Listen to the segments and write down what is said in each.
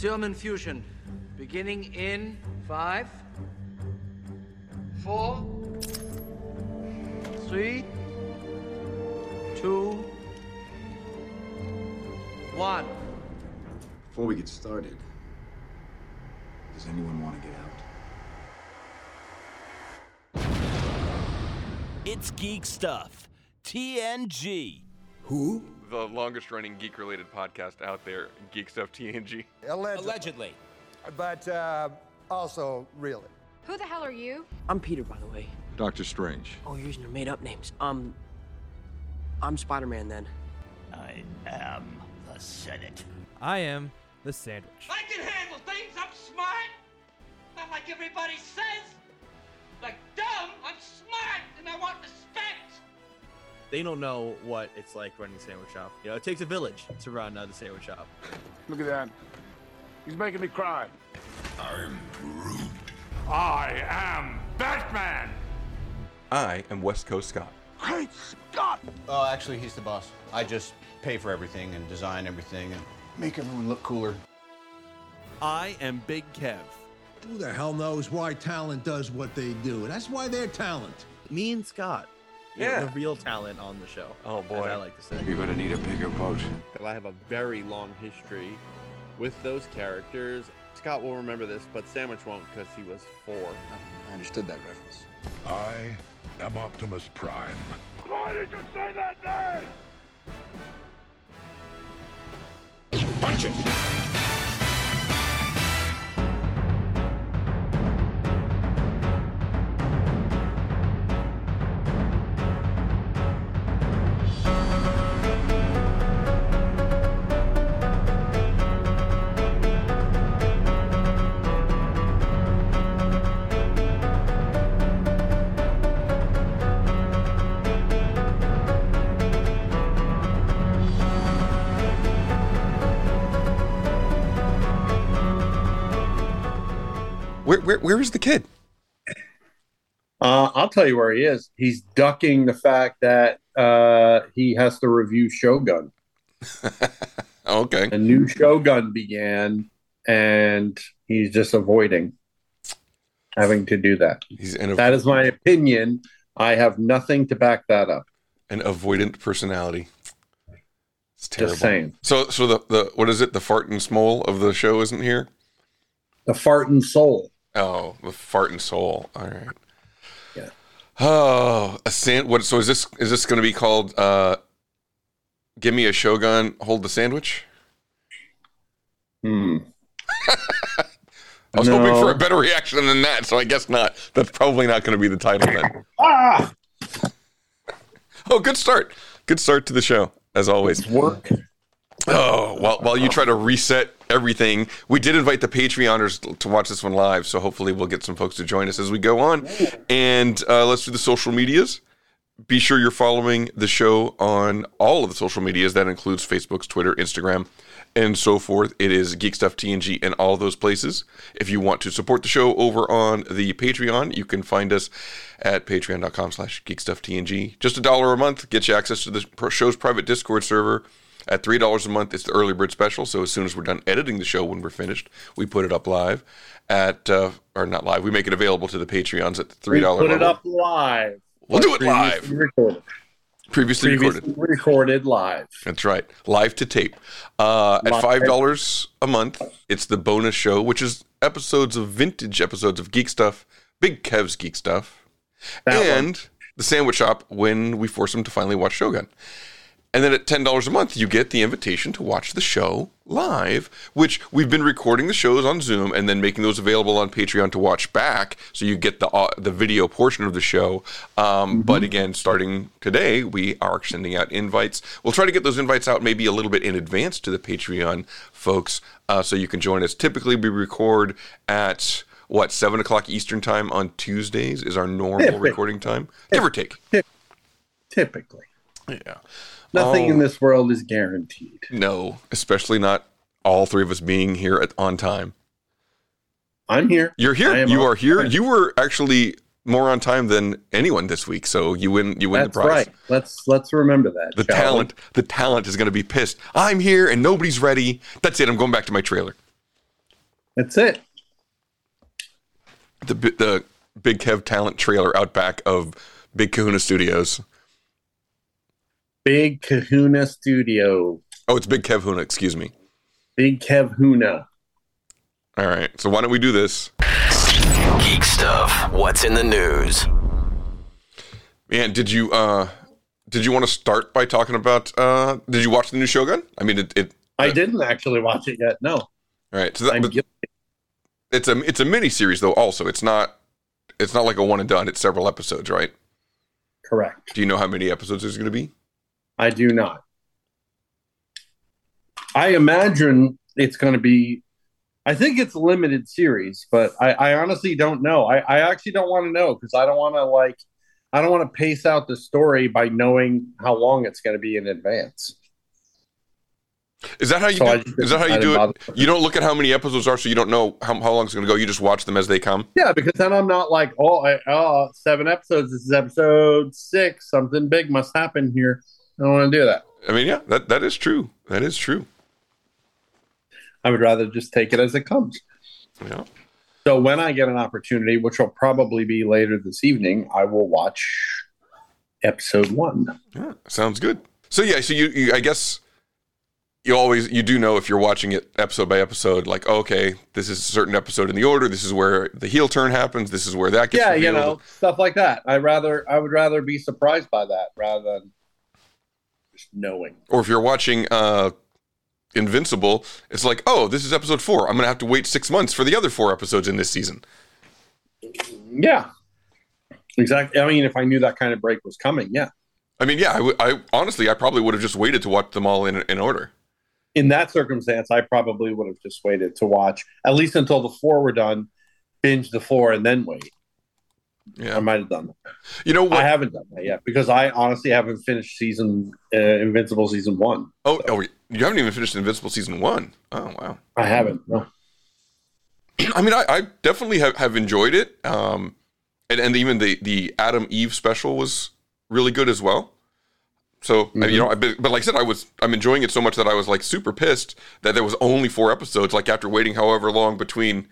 Stillman fusion, beginning in 5, 4, 3, 2, 1. Before we get started, does anyone want to get out? It's Geek Stuff TNG. Who? The longest running geek related podcast out there, Geek Stuff TNG. Allegedly. But also really. Who the hell are you? I'm Peter, by the way. Doctor Strange. Oh, you're using your made up names. I'm Spider-Man then. I am the Senate. I am the sandwich. I can handle things. I'm smart. Not like everybody says. Like dumb, I'm smart and I want respect. They don't know what it's like running a sandwich shop. You know, it takes a village to run the sandwich shop. Look at that. He's making me cry. I'm Groot. I am Batman. I am West Coast Scott. Great Scott! Oh, actually, he's the boss. I just pay for everything and design everything and make everyone look cooler. I am Big Kev. Who the hell knows why talent does what they do? That's why they're talent. Me and Scott. Yeah. The real talent on the show. Oh boy, as I like to say. You're gonna need a bigger boat. I have a very long history with those characters. Scott will remember this, but Sandwich won't because he was 4. I understood that reference. I am Optimus Prime. Why did you say that name? Punch it! Where is the kid? I'll tell you where he is. He's ducking the fact that he has to review Shogun. Okay. A new Shogun began, and he's just avoiding having to do that. That is my opinion. I have nothing to back that up. An avoidant personality. It's terrible. Just saying. So the what is it? The fart and smole of the show isn't here? The fart and soul. Oh, the fart and soul. All right. Yeah. Oh, what? So is this going to be called? Give me a Shogun, hold the sandwich. I was hoping for a better reaction than that, so I guess not. That's probably not going to be the title then. Ah! Oh, good start. Good start to the show, as always. It's work. Oh, while you try to reset everything, we did invite the Patreoners to watch this one live, so hopefully we'll get some folks to join us as we go on. And let's do the social medias. Be sure you're following the show on all of the social medias. That includes Facebook, Twitter, Instagram, and so forth. It is Geek Stuff TNG and all those places. If you want to support the show over on the Patreon, you can find us at patreon.com/geekstufftng. Just $1 a month gets you access to the show's private Discord server. At $3 a month, it's the early bird special. So as soon as we're done editing the show, when we're finished, we put it up live or not live. We make it available to the Patreons at the $3 level. Put it up live. We'll do it live. Previously recorded live. That's right. Live to tape. At $5 a month, it's the bonus show, which is vintage episodes of Geek Stuff, Big Kev's Geek Stuff, and the Sandwich Shop when we force them to finally watch Shogun. And then at $10 a month, you get the invitation to watch the show live, which we've been recording the shows on Zoom and then making those available on Patreon to watch back. So you get the video portion of the show. But again, starting today, we are sending out invites. We'll try to get those invites out maybe a little bit in advance to the Patreon folks so you can join us. Typically, we record at 7 o'clock Eastern time on Tuesdays is our normal recording time. Give or take. Typically. Yeah. Nothing in this world is guaranteed. No, especially not all three of us being here on time. I'm here. You're here. You are here. You were actually more on time than anyone this week, so you win the prize. That's right. Let's remember that. The talent is going to be pissed. I'm here and nobody's ready. That's it. I'm going back to my trailer. That's it. The Big Kev talent trailer out back of Big Kahuna Studios. Big Kahuna Studio. Oh, it's Big Kev Huna, excuse me. Big Kev Huna. All right, so why don't we do this? Geek Stuff. What's in the news? Man, did you want to start by talking about? Did you watch the new Shogun? I mean, I didn't actually watch it yet. No. All right, so it's a mini series though. Also, it's not like a one and done. It's several episodes, right? Correct. Do you know how many episodes there's going to be? I do not. I imagine it's going to be. I think it's a limited series, but I honestly don't know. I actually don't want to know because I don't want to pace out the story by knowing how long it's going to be in advance. Is that how you do it? You don't look at how many episodes are, so you don't know how long it's going to go. You just watch them as they come. Yeah, because then I'm not like, seven episodes. This is episode 6. Something big must happen here. I don't want to do that. I mean, yeah, that is true. That is true. I would rather just take it as it comes. Yeah. So when I get an opportunity, which will probably be later this evening, I will watch episode 1. Yeah, sounds good. So yeah, so you I guess you do know if you're watching it episode by episode, like, okay, this is a certain episode in the order. This is where the heel turn happens. This is where that gets revealed. You know, stuff like that. I would rather be surprised by that rather than just knowing. Or if you're watching Invincible, it's like, oh, this is episode 4. I'm gonna have to wait 6 months for the other 4 episodes in this season. Yeah, exactly. I mean, if I knew that kind of break was coming, yeah. I mean, yeah. I honestly, I probably would have just waited to watch them all in order. In that circumstance, I probably would have just waited to watch at least until the 4 were done, binge the 4, and then wait. Yeah, I might have done that. You know what? I haven't done that yet because I honestly haven't finished Invincible season 1. Oh, so. Oh, you haven't even finished Invincible season 1. Oh, wow. I haven't. No. I mean, I definitely have enjoyed it. And even the Adam Eve special was really good as well. So you know, but like I said, I'm enjoying it so much that I was like super pissed that there was only 4 episodes. Like after waiting however long between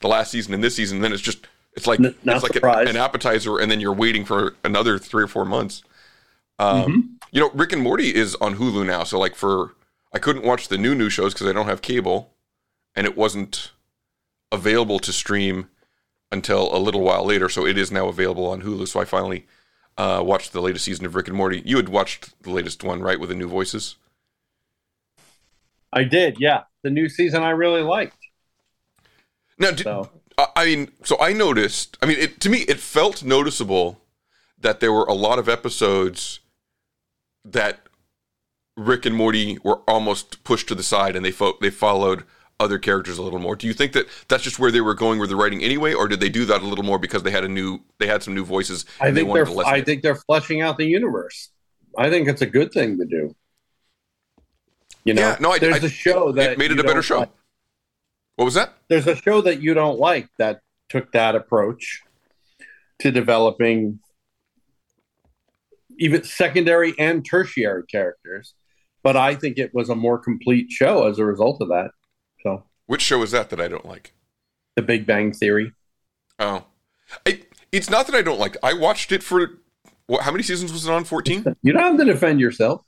the last season and this season, then it's just. It's like an appetizer, and then you're waiting for another 3 or 4 months. You know, Rick and Morty is on Hulu now, so like I couldn't watch the new shows because I don't have cable, and it wasn't available to stream until a little while later. So it is now available on Hulu. So I finally watched the latest season of Rick and Morty. You had watched the latest one, right, with the new voices? I did, yeah. The new season I really liked. Now, I mean, so I noticed, I mean, to me, it felt noticeable that there were a lot of episodes that Rick and Morty were almost pushed to the side and they followed other characters a little more. Do you think that that's just where they were going with the writing anyway, or did they do that a little more because they had some new voices and they wanted to listen? I think they're fleshing out the universe. I think it's a good thing to do. You know, yeah, no, there's a show that it made it a better show. Like. What was that? There's a show that you don't like that took that approach to developing even secondary and tertiary characters. But I think it was a more complete show as a result of that. So, which show is that I don't like? The Big Bang Theory. Oh. It's not that I don't like it. I watched it for, how many seasons was it on, 14? You don't have to defend yourself.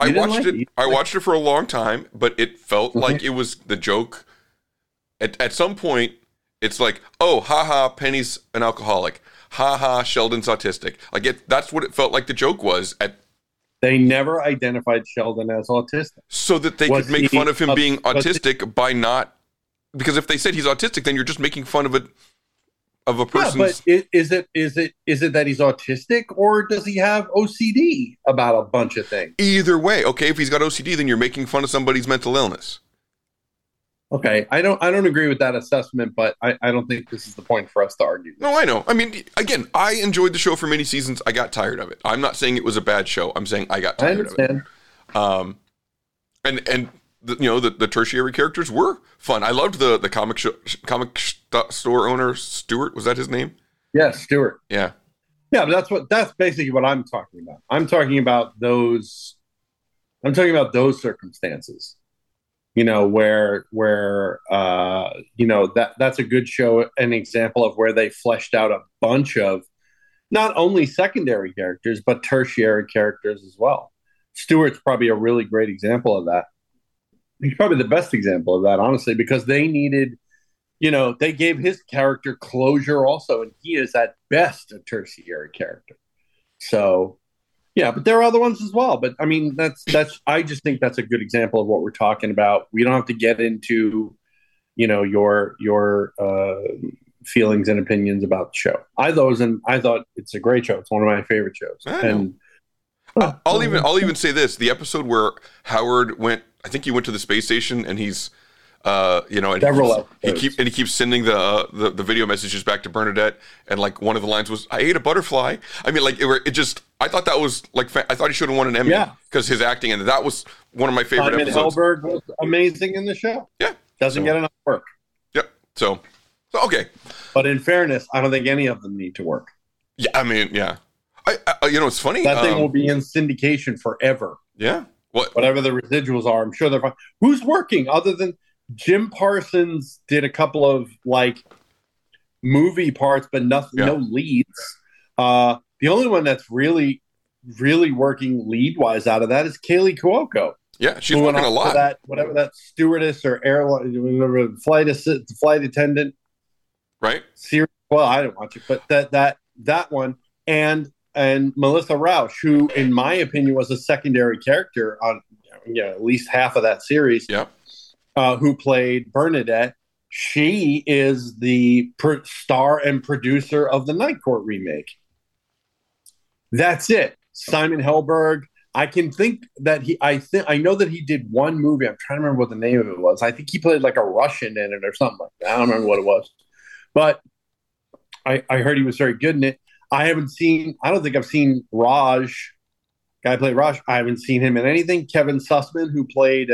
I watched it for a long time, but it felt like it was the joke. At some point, it's like, oh, haha, Penny's an alcoholic. Haha, Sheldon's autistic. Like that's what it felt like the joke was. They never identified Sheldon as autistic. So that they could make fun of him being autistic by not... Because if they said he's autistic, then you're just making fun of a person. Yeah, but is it that he's autistic, or does he have OCD about a bunch of things? Either way. Okay, if he's got OCD, then you're making fun of somebody's mental illness. Okay, I don't agree with that assessment, but I don't think this is the point for us to argue. No, I know. I mean, again, I enjoyed the show for many seasons. I got tired of it. I'm not saying it was a bad show. I'm saying I got tired of it. The tertiary characters were fun. I loved the comic store owner, Stuart. Was that his name? Yeah, Stuart. Yeah. Yeah, but that's basically what I'm talking about. I'm talking about those circumstances. you know, where you know, that's a good show, an example of where they fleshed out a bunch of not only secondary characters, but tertiary characters as well. Stewart's probably a really great example of that. He's probably the best example of that, honestly, because they needed, you know, they gave his character closure also, and he is at best a tertiary character. So, yeah, but there are other ones as well. But I mean, that's I just think that's a good example of what we're talking about. We don't have to get into, you know, your feelings and opinions about the show. I thought it's a great show. It's one of my favorite shows. And I'll even say this: the episode where Howard went, I think he went to the space station, and he's, you know, and he keeps sending the video messages back to Bernadette, and like one of the lines was, "I ate a butterfly." I mean, like it just, I thought that was like, I thought he should have won an Emmy because his acting, and that was one of my favorite episodes. Helberg was amazing in the show. Yeah, doesn't get enough work. Yep. So okay, but in fairness, I don't think any of them need to work. Yeah, I mean, yeah. I, you know, it's funny. That thing will be in syndication forever. Yeah. Whatever the residuals are, I'm sure they're fine. Who's working other than Jim Parsons did a couple of like movie parts, but nothing, no leads. The only one that's really, really working lead wise out of that is Kaylee Cuoco. Yeah, she's working a lot. That, whatever that stewardess or airline, whatever flight attendant, right? Series. Well, I didn't watch it, but that one and Melissa Rauch, who, in my opinion, was a secondary character on at least half of that series, who played Bernadette. She is the star and producer of the Night Court remake. That's it. Simon Helberg. I know that he did one movie. I'm trying to remember what the name of it was. I think he played like a Russian in it or something like that. I don't remember what it was. But I heard he was very good in it. I don't think I've seen Raj, guy played Raj. I haven't seen him in anything. Kevin Sussman, who played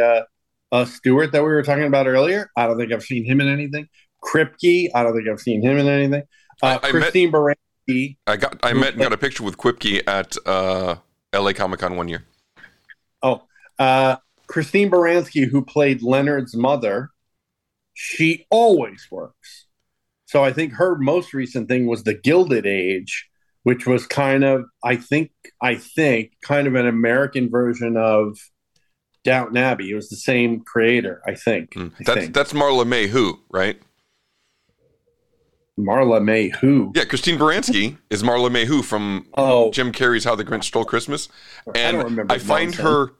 Stewart that we were talking about earlier, I don't think I've seen him in anything. Kripke, I don't think I've seen him in anything. Christine Baranski. I got a picture with Kripke at LA Comic-Con one year. Christine Baranski, who played Leonard's mother, she always works. So I think her most recent thing was The Gilded Age, which was kind of, I think, kind of an American version of Downton Abbey. It was the same creator, I think. That's Marla May who, right? Marla May who? Yeah, Christine Baranski is Marla May who from Jim Carrey's How the Grinch Stole Christmas. And I find her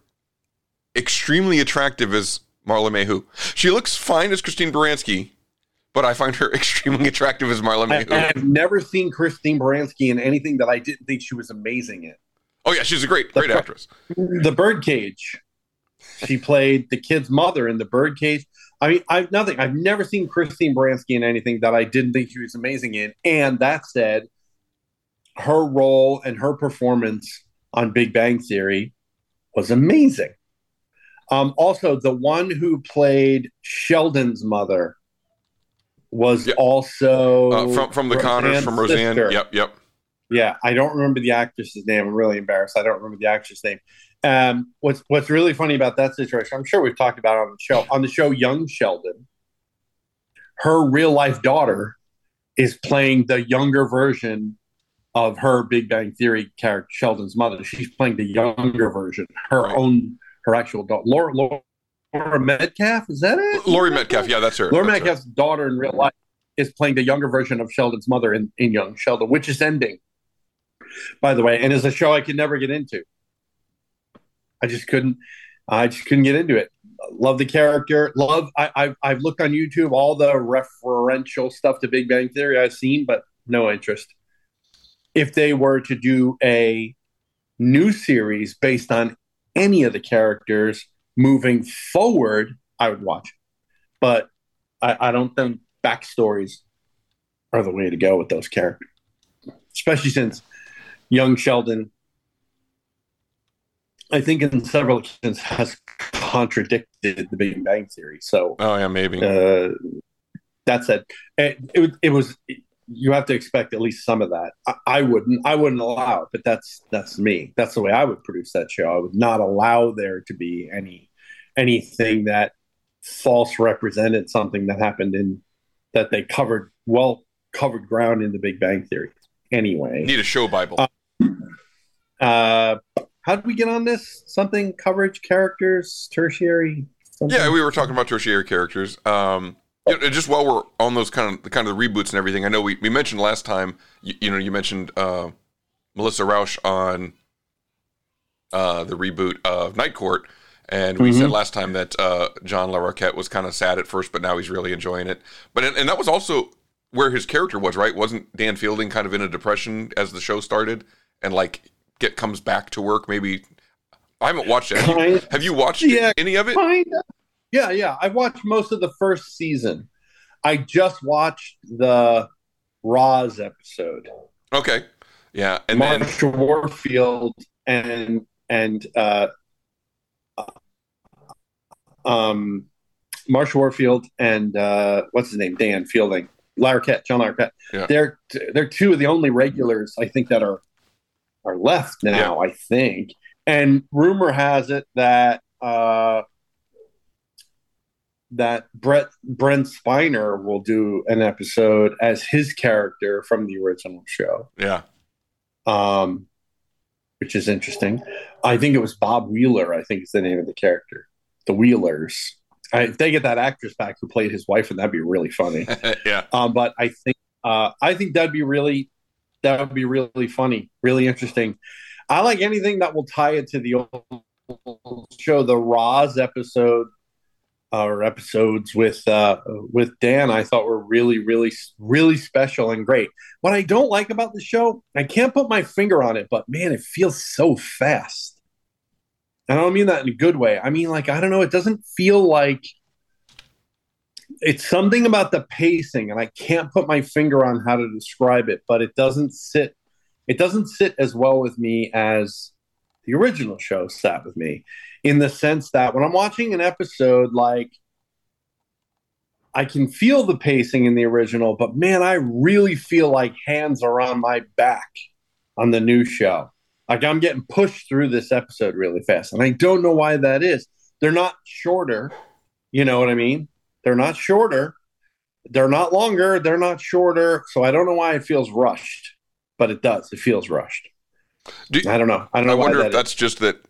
extremely attractive as Marla May who. She looks fine as Christine Baranski, but I find her extremely attractive as Marla Mayhew. I've never seen Christine Baranski in anything that I didn't think she was amazing in. Oh, yeah, she's a great actress. The Birdcage. She played the kid's mother in The Birdcage. I mean, I've never seen Christine Baranski in anything that I didn't think she was amazing in. And that said, her role and her performance on Big Bang Theory was amazing. Also, the one who played Sheldon's mother was also from the Connors, from Roseanne. Sister. Yep. Yeah, I don't remember the actress's name. I'm really embarrassed. I don't remember the actress's name. What's really funny about that situation? I'm sure we've talked about it on the show. On the show, Young Sheldon, her real life daughter is playing the younger version of her Big Bang Theory character, Sheldon's mother. She's playing the younger version, her actual daughter, Laura Metcalf, is that it? Laurie Metcalf, yeah, that's her. Metcalf's daughter in real life is playing the younger version of Sheldon's mother in Young Sheldon, which is ending, by the way, and is a show I could never get into. I just couldn't get into it. Love the character. I've looked on YouTube, all the referential stuff to Big Bang Theory I've seen, but no interest. If they were to do a new series based on any of the characters moving forward, I would watch it. But I don't think backstories are the way to go with those characters, especially since Young Sheldon, I think in several instances, has contradicted the Big Bang Theory. So, oh yeah, maybe. That said, it was you have to expect at least some of that. I wouldn't allow it, but that's me. That's the way I would produce that show. I would not allow there to be anything that false represented something that happened in that they covered covered ground in The Big Bang Theory. Anyway, need a show Bible. How did we get on this? Something coverage characters, tertiary. Something? Yeah, we were talking about tertiary characters. Just while we're on those kind of the reboots and everything, I know we mentioned last time. You mentioned Melissa Rauch on the reboot of Night Court, and we said last time that John LaRoquette was kind of sad at first, but now he's really enjoying it. But and that was also where his character was, right? Wasn't Dan Fielding kind of in a depression as the show started, and comes back to work? Maybe I haven't watched it. Have you watched any of it? Kinda. Yeah. I watched most of the first season. I just watched the Roz episode. Okay. Yeah. And Marsha Warfield and Marsha Warfield and what's his name? Dan Fielding. John LaRoquette. Yeah. They're two of the only regulars I think that are left now, yeah. I think. And rumor has it that that Brent Spiner will do an episode as his character from the original show. Yeah. Which is interesting. I think it was Bob Wheeler, I think is the name of the character. The Wheelers. If they get that actress back who played his wife, and that'd be really funny. Yeah. But I think that would be really funny, really interesting. I like anything that will tie it to the old show. The Roz episode or episodes with Dan, I thought were really, really, really special and great. What I don't like about the show, I can't put my finger on it, but man, it feels so fast. And I don't mean that in a good way. I mean, I don't know. It doesn't feel like it's something about the pacing, and I can't put my finger on how to describe it, but it doesn't sit. It doesn't sit as well with me as the original show sat with me, in the sense that when I'm watching an episode, I can feel the pacing in the original, but man, I really feel like hands are on my back on the new show. I'm getting pushed through this episode really fast, and I don't know why that is. They're not shorter. You know what I mean? They're not shorter. They're not longer. They're not shorter. So I don't know why it feels rushed, but it does. It feels rushed. I don't know. I wonder if that's just that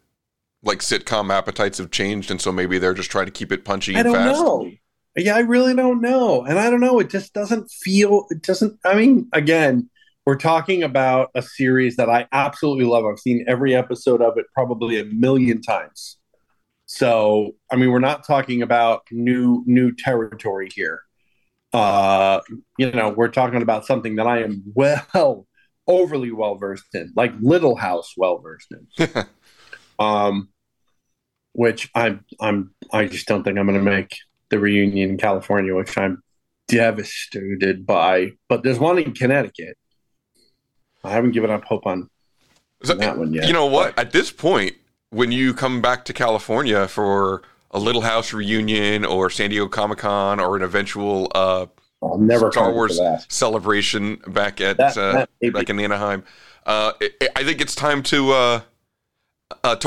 sitcom appetites have changed, and so maybe they're just trying to keep it punchy and fast. I don't know. Yeah, I really don't know. And I don't know. It just doesn't feel – I mean, again, we're talking about a series that I absolutely love. I've seen every episode of it probably 1 million times. So, I mean, we're not talking about new territory here. We're talking about something that I am overly well-versed in, like Little House well-versed in, which I just don't think I'm going to make the reunion in California, which I'm devastated by. But there's one in Connecticut. I haven't given up hope on that one yet. You know what? At this point, when you come back to California for a Little House reunion or San Diego Comic-Con or an eventual I'll never Star Wars celebration back at back in Anaheim, I think it's time to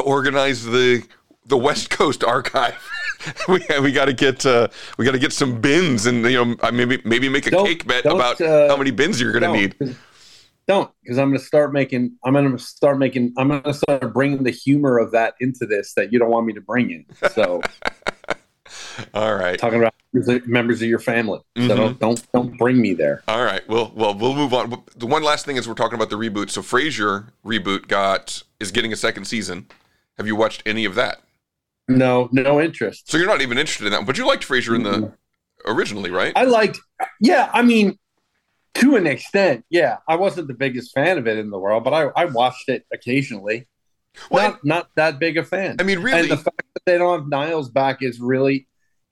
organize the West Coast archive. we got to get some bins, and maybe make a cake bet about how many bins you're going to need. Don't, because I'm going to start bringing the humor of that into this that you don't want me to bring in. So, all right, talking about members of your family. Mm-hmm. So don't bring me there. All right, we'll move on. The one last thing is we're talking about the reboot. So Frasier reboot is getting a second season. Have you watched any of that? No interest. So you're not even interested in that, but you liked Frasier in originally, right? To an extent, yeah. I wasn't the biggest fan of it in the world, but I watched it occasionally. Well, not that big a fan. I mean, really. And the fact that they don't have Niles back is really,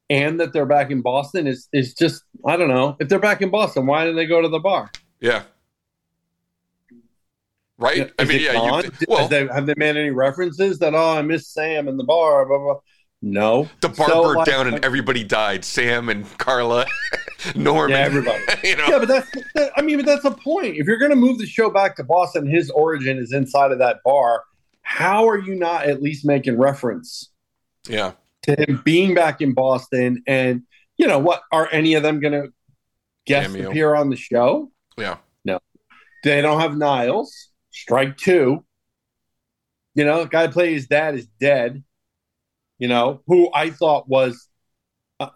and that they're back in Boston is just, I don't know. If they're back in Boston, why do they go to the bar? Yeah. Right? Is have they made any references that, I miss Sam in the bar, blah, blah. No. The bar burned down and everybody died. Sam and Carla, Norm. Yeah, everybody. Yeah, but that's the point. If you're going to move the show back to Boston, his origin is inside of that bar. How are you not at least making reference? Yeah. to him being back in Boston. And you know what? Are any of them going to guest appear on the show? Yeah. No. They don't have Niles. Strike two. You know, the guy playing his dad is dead. You know, who I thought was,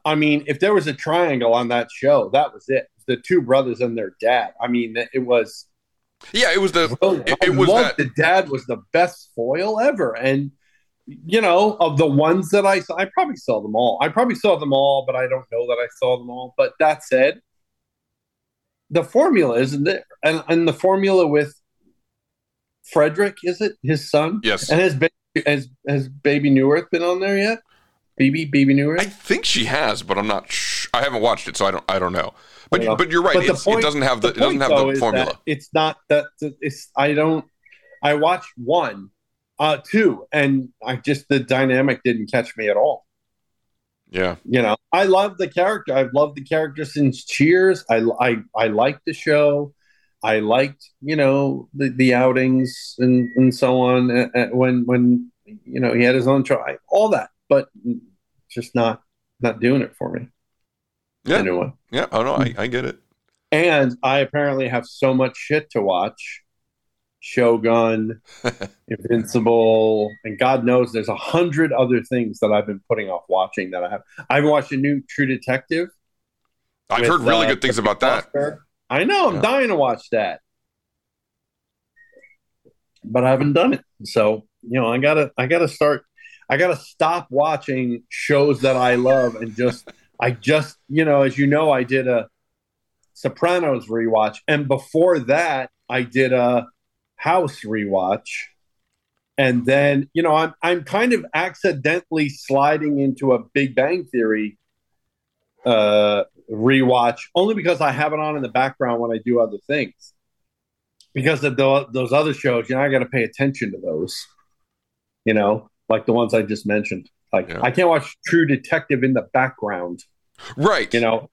I mean, if there was a triangle on that show, that was it. The two brothers and their dad. I mean, it was. Yeah, it was the. It was that. The dad was the best foil ever. And, you know, of the ones that I saw, I probably saw them all. But I don't know that I saw them all. But that said, the formula isn't there. And the formula with Frederick, is it? His son? Yes. And has Baby New Earth been on there yet? Baby New Earth? I think she has, but I'm not sure. I haven't watched it, so I don't know. But you're right. But it doesn't have the formula. It's not that. I watched one, two, and I just the dynamic didn't catch me at all. Yeah, you know, I love the character. I've loved the character since Cheers. I liked the show. I liked, you know, the outings and so on. When you know he had his own try, all that, but just not doing it for me. Yeah. Anyway. Yeah. Oh no, I get it. And I apparently have so much shit to watch: Shogun, Invincible, and God knows there's 100 other things that I've been putting off watching that I have. I've watched a new True Detective. I've heard really good things about that. I know. I'm dying to watch that, but I haven't done it. So you know, I gotta start. I gotta stop watching shows that I love and just. You know, as you know, I did a Sopranos rewatch. And before that, I did a House rewatch. And then, you know, I'm kind of accidentally sliding into a Big Bang Theory rewatch, only because I have it on in the background when I do other things. Because of those other shows, you know, I got to pay attention to those, you know, like the ones I just mentioned. Like I can't watch True Detective in the background. Right. You know,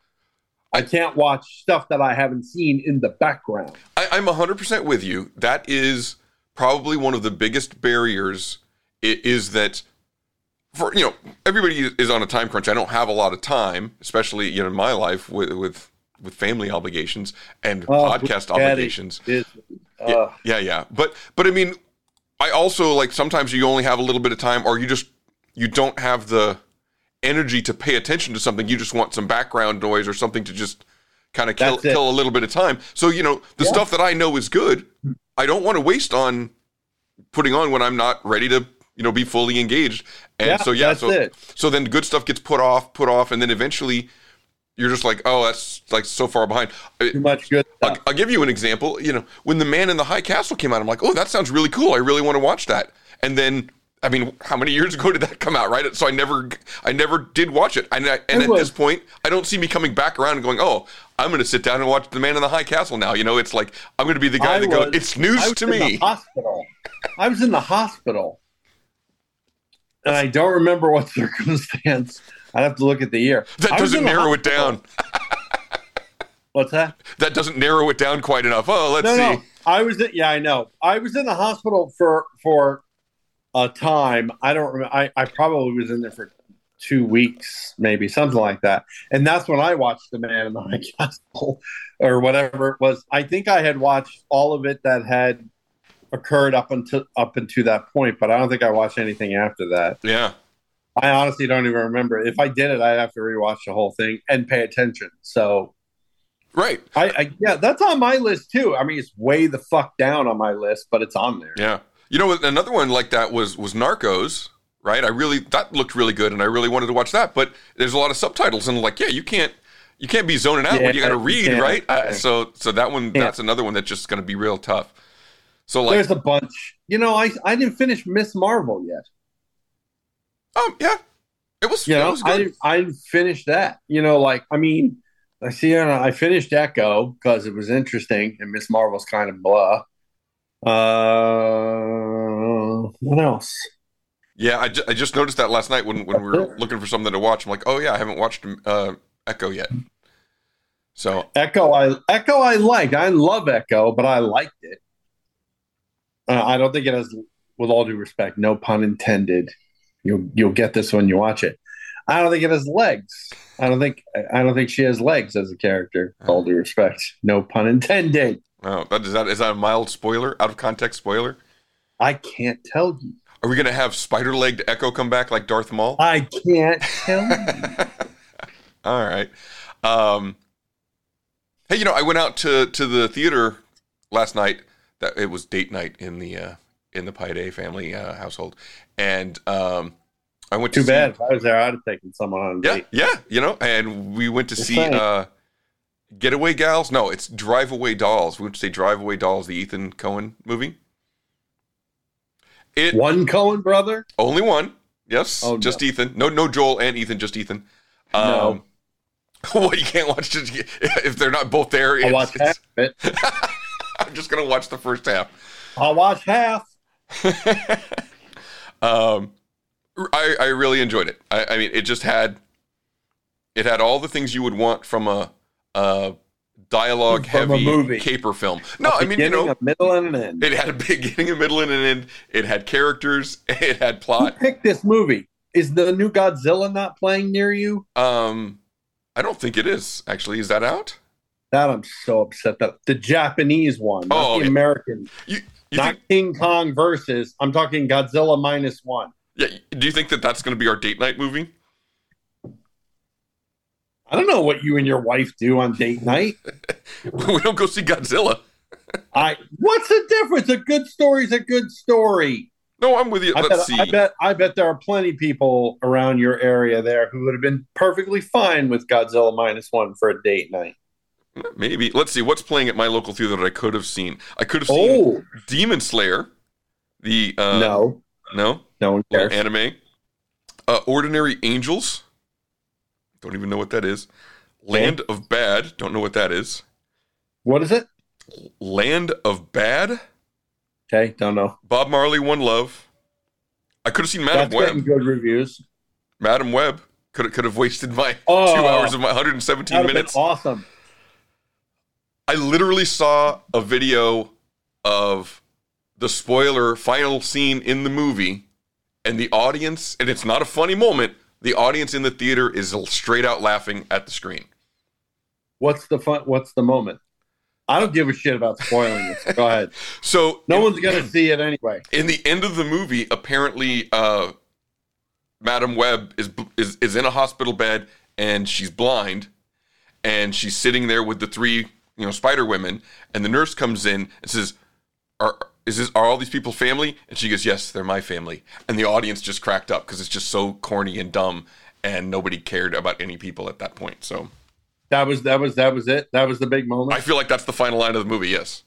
I can't watch stuff that I haven't seen in the background. I'm 100% with you. That is probably one of the biggest barriers is that, for you know, everybody is on a time crunch. I don't have a lot of time, especially, you know, in my life with family obligations and podcast obligations. Yeah. But I mean, I also like sometimes you only have a little bit of time or you don't have the energy to pay attention to something. You just want some background noise or something to just kind of kill a little bit of time. So, you know, the stuff that I know is good, I don't want to waste on putting on when I'm not ready to, you know, be fully engaged. And so then good stuff gets put off. And then eventually you're just like, oh, that's like so far behind. Too much good stuff. I'll give you an example. You know, when The Man in the High Castle came out, I'm like, oh, that sounds really cool. I really want to watch that. And then, I mean, how many years ago did that come out, right? So I never did watch it. At this point, I don't see me coming back around and going, oh, I'm going to sit down and watch The Man in the High Castle now. You know, it's like, I'm going to be the guy that goes, it's news to me. I was in the hospital. And I don't remember what circumstance. I'd have to look at the year. That doesn't narrow it down. What's that? That doesn't narrow it down quite enough. Oh, let's see. I know. I was in the hospital for time. I don't remember. I probably was in there for 2 weeks, maybe something like that. And that's when I watched The Man in the High Castle or whatever it was. I think I had watched all of it that had occurred up until that point, but I don't think I watched anything after that. Yeah. I honestly don't even remember. If I did it, I'd have to rewatch the whole thing and pay attention. So right. I that's on my list too. I mean, it's way the fuck down on my list, but it's on there. Yeah. You know, another one like that was Narcos, right? That looked really good, and I really wanted to watch that. But there's a lot of subtitles, and like, yeah, you can't be zoning out when you got to read, right? So that one, that's another one that's just going to be real tough. So like, there's a bunch. You know, I didn't finish Miss Marvel yet. Yeah, it was. You know, was good. I didn't finish that. You know, like I mean, I finished Echo because it was interesting, and Miss Marvel's kind of blah. What else? Yeah, I just noticed that last night when we were looking for something to watch. I'm like, oh yeah, I haven't watched Echo yet. So Echo I like. I love Echo, but I liked it. I don't think it has, with all due respect, no pun intended. You'll get this when you watch it. I don't think it has legs. I don't think she has legs as a character. With all due respect, no pun intended. Oh, is that a mild spoiler? Out of context spoiler? I can't tell you. Are we gonna have spider-legged Echo come back like Darth Maul? I can't tell you. All right. Hey, I went out to the theater last night. That it was date night in the Paiday family household, and I went to. Too bad. If I was there, I'd have taken someone on a date. Yeah. And we went to see Getaway Gals. No, it's Drive Away Dolls. We went to see Drive Away Dolls, the Ethan Coen movie. One Coen brother? Only one. Yes. Oh, just no. Ethan. No Joel and Ethan. Just Ethan. No. What, you can't watch if they're not both there? I'll watch half of it. I'm just gonna watch the first half. I'll watch half. I really enjoyed it. I mean, it just had all the things you would want from a dialogue heavy caper film. No, I mean, a middle and an end. It had a beginning, a middle, and an end. It had characters. It had plot. Who picked this movie? Is the new Godzilla not playing near you? I don't think it is, actually. Is that out? That I'm so upset that the Japanese one, not the American. You think King Kong versus. I'm talking Godzilla Minus One. Yeah, do you think that's going to be our date night movie? I don't know what you and your wife do on date night. We don't go see Godzilla. What's the difference? A good story's a good story. No, I'm with you. Let's see. I bet there are plenty of people around your area there who would have been perfectly fine with Godzilla Minus One for a date night. Maybe. Let's see. What's playing at my local theater that I could have seen? I could have seen Demon Slayer. The No one cares. Anime. Ordinary Angels. Don't even know what that is. Land of Bad. Don't know what that is. What is it? Land of Bad. Okay, don't know. Bob Marley, One Love. I could have seen Madam Web. That's getting good reviews. Madam Web could have wasted my 2 hours of my 117 minutes. Been awesome. I literally saw a video of the spoiler final scene in the movie, and the audience, and it's not a funny moment. The audience in the theater is straight out laughing at the screen. What's the moment? I don't give a shit about spoiling this. Go ahead. So no one's going to see it anyway. In the end of the movie, apparently, Madam Web is in a hospital bed, and she's blind, and she's sitting there with the three, spider women, and the nurse comes in and says, "Are all these people family?" And she goes, "Yes, they're my family." And the audience just cracked up because it's just so corny and dumb, and nobody cared about any people at that point. So. That was it. That was the big moment. I feel like that's the final line of the movie. Yes.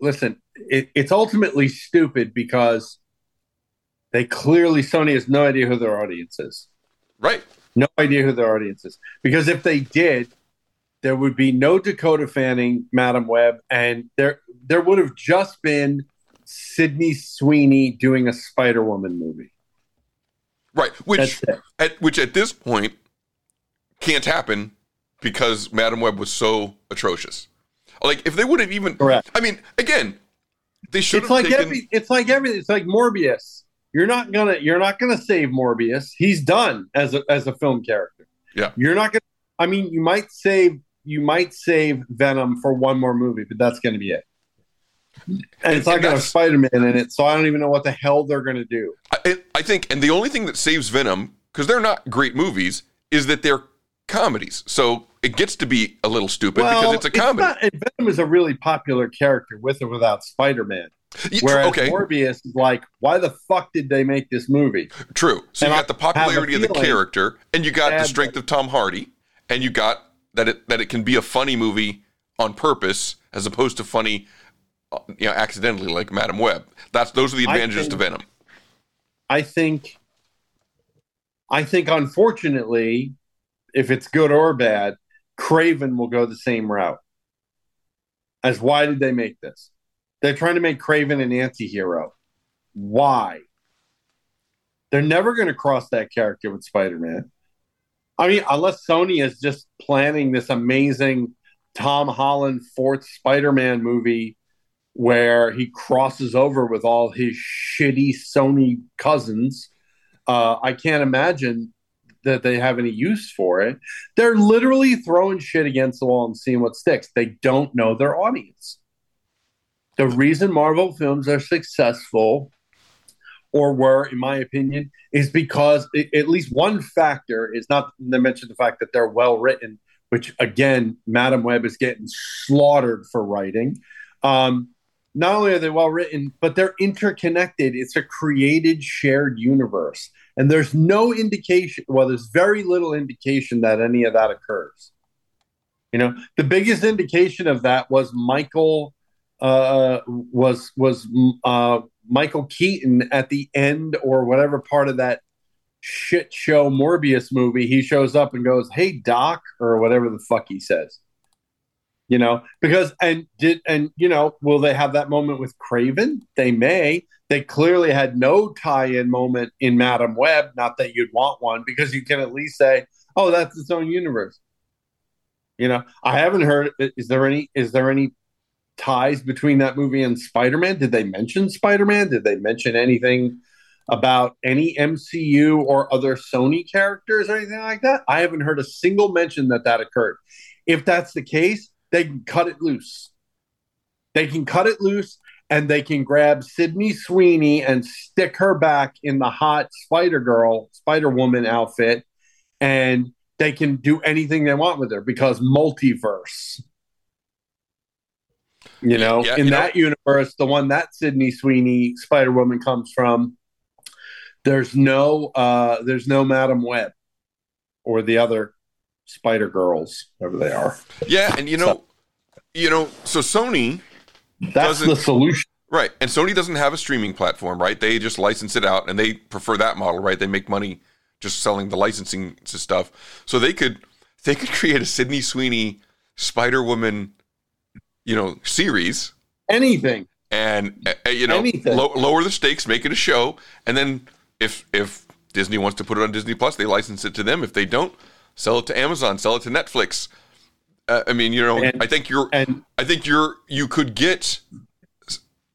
Listen. It's ultimately stupid because Sony has no idea who their audience is. Right. No idea who their audience is, because if they did, there would be no Dakota Fanning, Madam Web, and there would have just been Sydney Sweeney doing a Spider-Woman movie. Right, which at this point can't happen because Madam Web was so atrocious. Like, if they would have even... Correct. I mean, again, they should have taken... It's like everything. It's like Morbius. You're not gonna save Morbius. He's done as a film character. Yeah. You're not gonna... I mean, you might save Venom for one more movie, but that's gonna be it. And it's not going to have Spider-Man in it, so I don't even know what the hell they're going to do. I think, and the only thing that saves Venom, because they're not great movies, is that they're comedies. So it gets to be a little stupid because it's a comedy. Venom is a really popular character with or without Spider-Man. Whereas Morbius is like, why the fuck did they make this movie? True. So you got the popularity of the character, and you got the strength of Tom Hardy, and you got that it can be a funny movie on purpose as opposed to funny... accidentally, like Madam Web. Those are the advantages to Venom. I think, unfortunately, if it's good or bad, Kraven will go the same route. As why did they make this? They're trying to make Kraven an anti-hero. Why? They're never going to cross that character with Spider-Man. I mean, unless Sony is just planning this amazing Tom Holland 4th Spider-Man movie where he crosses over with all his shitty Sony cousins I can't imagine that they have any use for it. They're literally throwing shit against the wall and seeing what sticks. They don't know their audience. The reason Marvel films are successful, or were, in my opinion, is because at least one factor is not to mention the fact that they're well written, which again, Madam Web is getting slaughtered for writing. Not only are they well written, but they're interconnected. It's a created shared universe, and there's no indication. Well, there's very little indication that any of that occurs. You know, the biggest indication of that was Michael Keaton at the end or whatever part of that shit show Morbius movie. He shows up and goes, "Hey, Doc," or whatever the fuck he says. You know, because will they have that moment with Kraven? They may. They clearly had no tie-in moment in Madam Web. Not that you'd want one, because you can at least say, "Oh, that's its own universe." You know, I haven't heard. Is there any ties between that movie and Spider-Man? Did they mention Spider-Man? Did they mention anything about any MCU or other Sony characters or anything like that? I haven't heard a single mention that occurred. If that's the case, they can cut it loose. They can cut it loose, and they can grab Sydney Sweeney and stick her back in the hot Spider-Woman outfit, and they can do anything they want with her because multiverse. You know, universe, the one that Sydney Sweeney Spider-Woman comes from, there's no Madam Web or the other Spider Girls, whatever they are. Yeah, and so Sony, that's the solution, right? And Sony doesn't have a streaming platform, right? They just license it out, and they prefer that model, right? They make money just selling the licensing to stuff, so they could create a Sydney Sweeney Spider-Woman series, anything, and lower the stakes, make it a show, and then if Disney wants to put it on Disney Plus, they license it to them. If they don't, sell it to Amazon, sell it to Netflix. You could get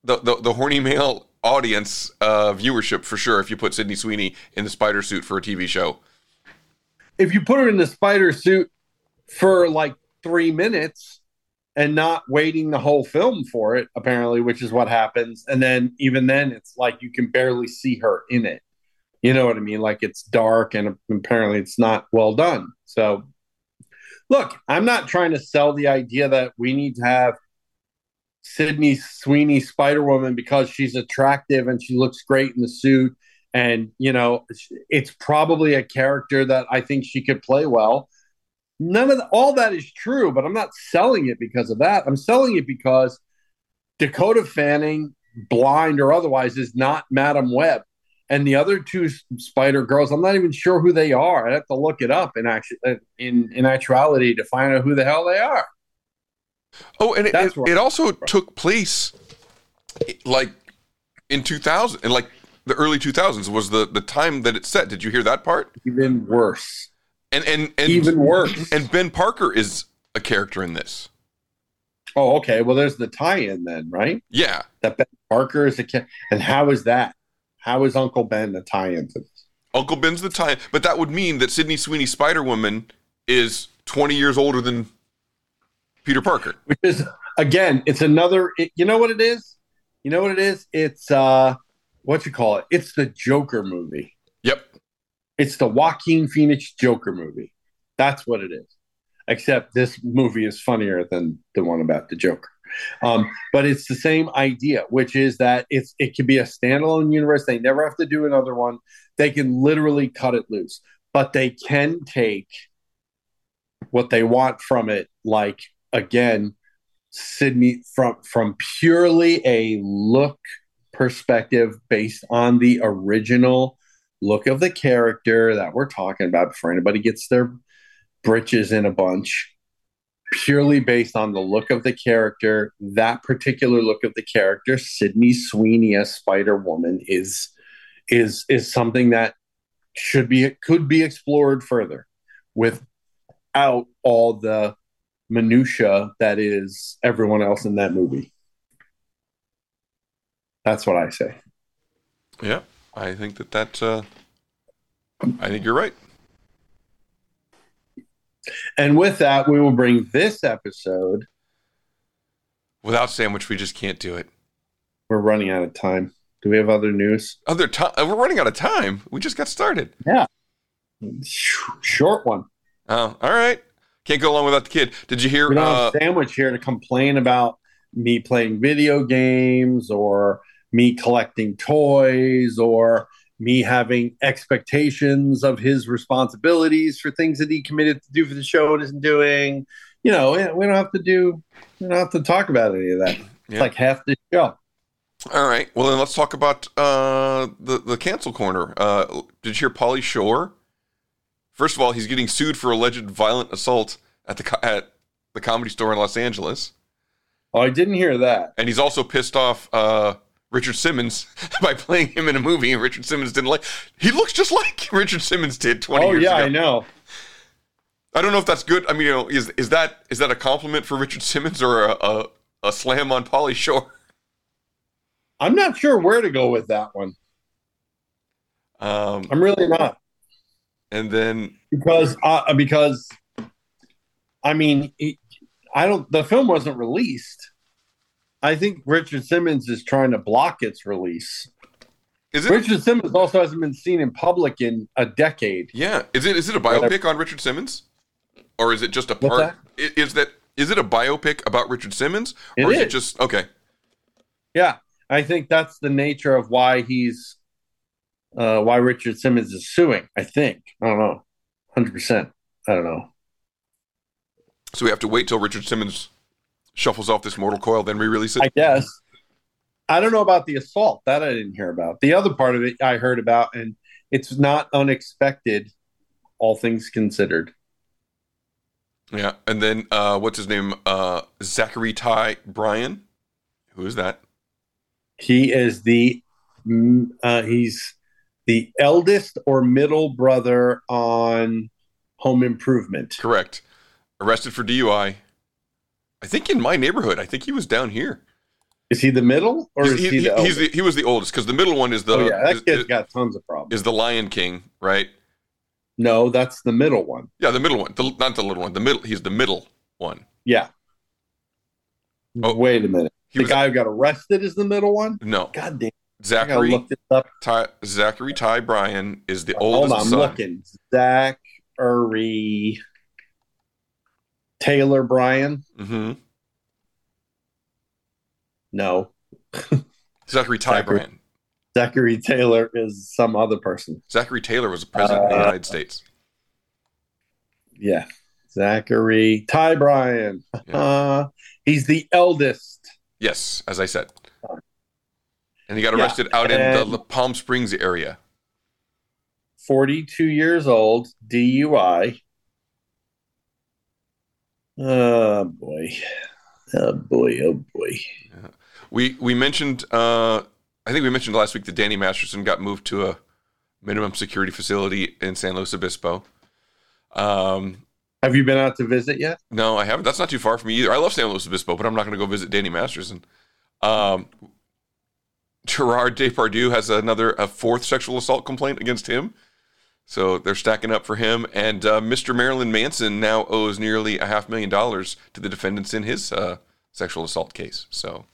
the horny male audience viewership for sure if you put Sydney Sweeney in the spider suit for a TV show. If you put her in the spider suit for like 3 minutes. And not waiting the whole film for it, apparently, which is what happens. And then, even then, it's like you can barely see her in it. You know what I mean? Like, it's dark, and apparently it's not well done. So, look, I'm not trying to sell the idea that we need to have Sydney Sweeney Spider-Woman because she's attractive and she looks great in the suit. And, it's probably a character that I think she could play well. All that is true, but I'm not selling it because of that. I'm selling it because Dakota Fanning, blind or otherwise, is not Madam Web. And the other two Spider Girls, I'm not even sure who they are. I'd have to look it up in actuality to find out who the hell they are. Oh, and it also took place like in 2000, and like the early 2000s was the time that it's set. Did you hear that part? Even worse. And even worse. And Ben Parker is a character in this. Oh, okay. Well, there's the tie-in then, right? Yeah. That Ben Parker is a character. And how is that? How is Uncle Ben the tie-in to this? Uncle Ben's the tie-in. But that would mean that Sydney Sweeney Spider-Woman is 20 years older than Peter Parker. Which is, again, it's another... you know what it is? You know what it is? It's... It's the Joker movie. Yep. It's the Joaquin Phoenix Joker movie. That's what it is. Except this movie is funnier than the one about the Joker. But it's the same idea, which is that it can be a standalone universe. They never have to do another one. They can literally cut it loose. But they can take what they want from it, like, again, Sydney, from purely a look perspective based on the original look of the character that we're talking about before anybody gets their britches in a bunch, purely based on the look of the character, that particular look of the character, Sydney Sweeney as Spider-Woman is something that could be explored further without all the minutia that is everyone else in that movie. That's what I say. Yeah. I think that I think you're right. And with that, we will bring this episode. Without sandwich, we just can't do it. We're running out of time. Do we have other news? We're running out of time. We just got started. Yeah. Short one. Oh, all right. Can't go along without the kid. Did you hear? We don't have sandwich here to complain about me playing video games or me collecting toys or me having expectations of his responsibilities for things that he committed to do for the show and isn't doing. You know, we don't have to talk about any of that. It's like half the show. All right. Well, then let's talk about the cancel corner. Did you hear Pauly Shore? First of all, he's getting sued for alleged violent assault at the Comedy Store in Los Angeles. Oh, I didn't hear that. And he's also pissed off Richard Simmons by playing him in a movie. And Richard Simmons didn't like. He looks just like Richard Simmons did 20 years ago. Oh, yeah, I know. I don't know if that's good. I mean, you know, is that a compliment for Richard Simmons or a slam on Pauly Shore? I'm not sure where to go with that one. I'm really not. And then because I mean, the film wasn't released. I think Richard Simmons is trying to block its release. Richard Simmons also hasn't been seen in public in a decade. Yeah. Is it a biopic on Richard Simmons? Or is it just a part? Is it a biopic about Richard Simmons? Or is it just, okay. Yeah. I think that's the nature of why he's, why Richard Simmons is suing, I think. I don't know. 100%. I don't know. So we have to wait till Richard Simmons shuffles off this mortal coil, then re-release it? I guess. I don't know about the assault. That I didn't hear about. The other part of it I heard about, and it's not unexpected, all things considered. Yeah. And then, what's his name? Zachery Ty Bryan. Who is that? He is he's the eldest or middle brother on Home Improvement. Correct. Arrested for DUI. I think in my neighborhood. I think he was down here. Is he the middle or is he the oldest? He was the oldest because the middle one is the. Oh, yeah, that kid's got tons of problems. Is the Lion King, right? No, that's the middle one. Yeah, the middle one. Not the little one. The middle. He's the middle one. Yeah. Oh, wait a minute. The guy who got arrested is the middle one? No. God damn. Zachery Ty Bryan is the oldest son. Hold on, I'm looking. Zachery Taylor Bryan? Mm-hmm. No. Zachery Ty Bryan. Zachery Taylor is some other person. Zachery Taylor was president of the United States. Yeah. Zachery Ty Bryan. Yeah. He's the eldest. Yes, as I said. And he got arrested out in the Palm Springs area. 42 years old, DUI. Oh, boy. Oh, boy. Oh, boy. Yeah. We mentioned, I think we mentioned last week that Danny Masterson got moved to a minimum security facility in San Luis Obispo. Have you been out to visit yet? No, I haven't. That's not too far from me either. I love San Luis Obispo, but I'm not going to go visit Danny Masterson. Gerard Depardieu has a fourth sexual assault complaint against him. So they're stacking up for him. And Mr. Marilyn Manson now owes nearly $500,000 to the defendants in his sexual assault case. So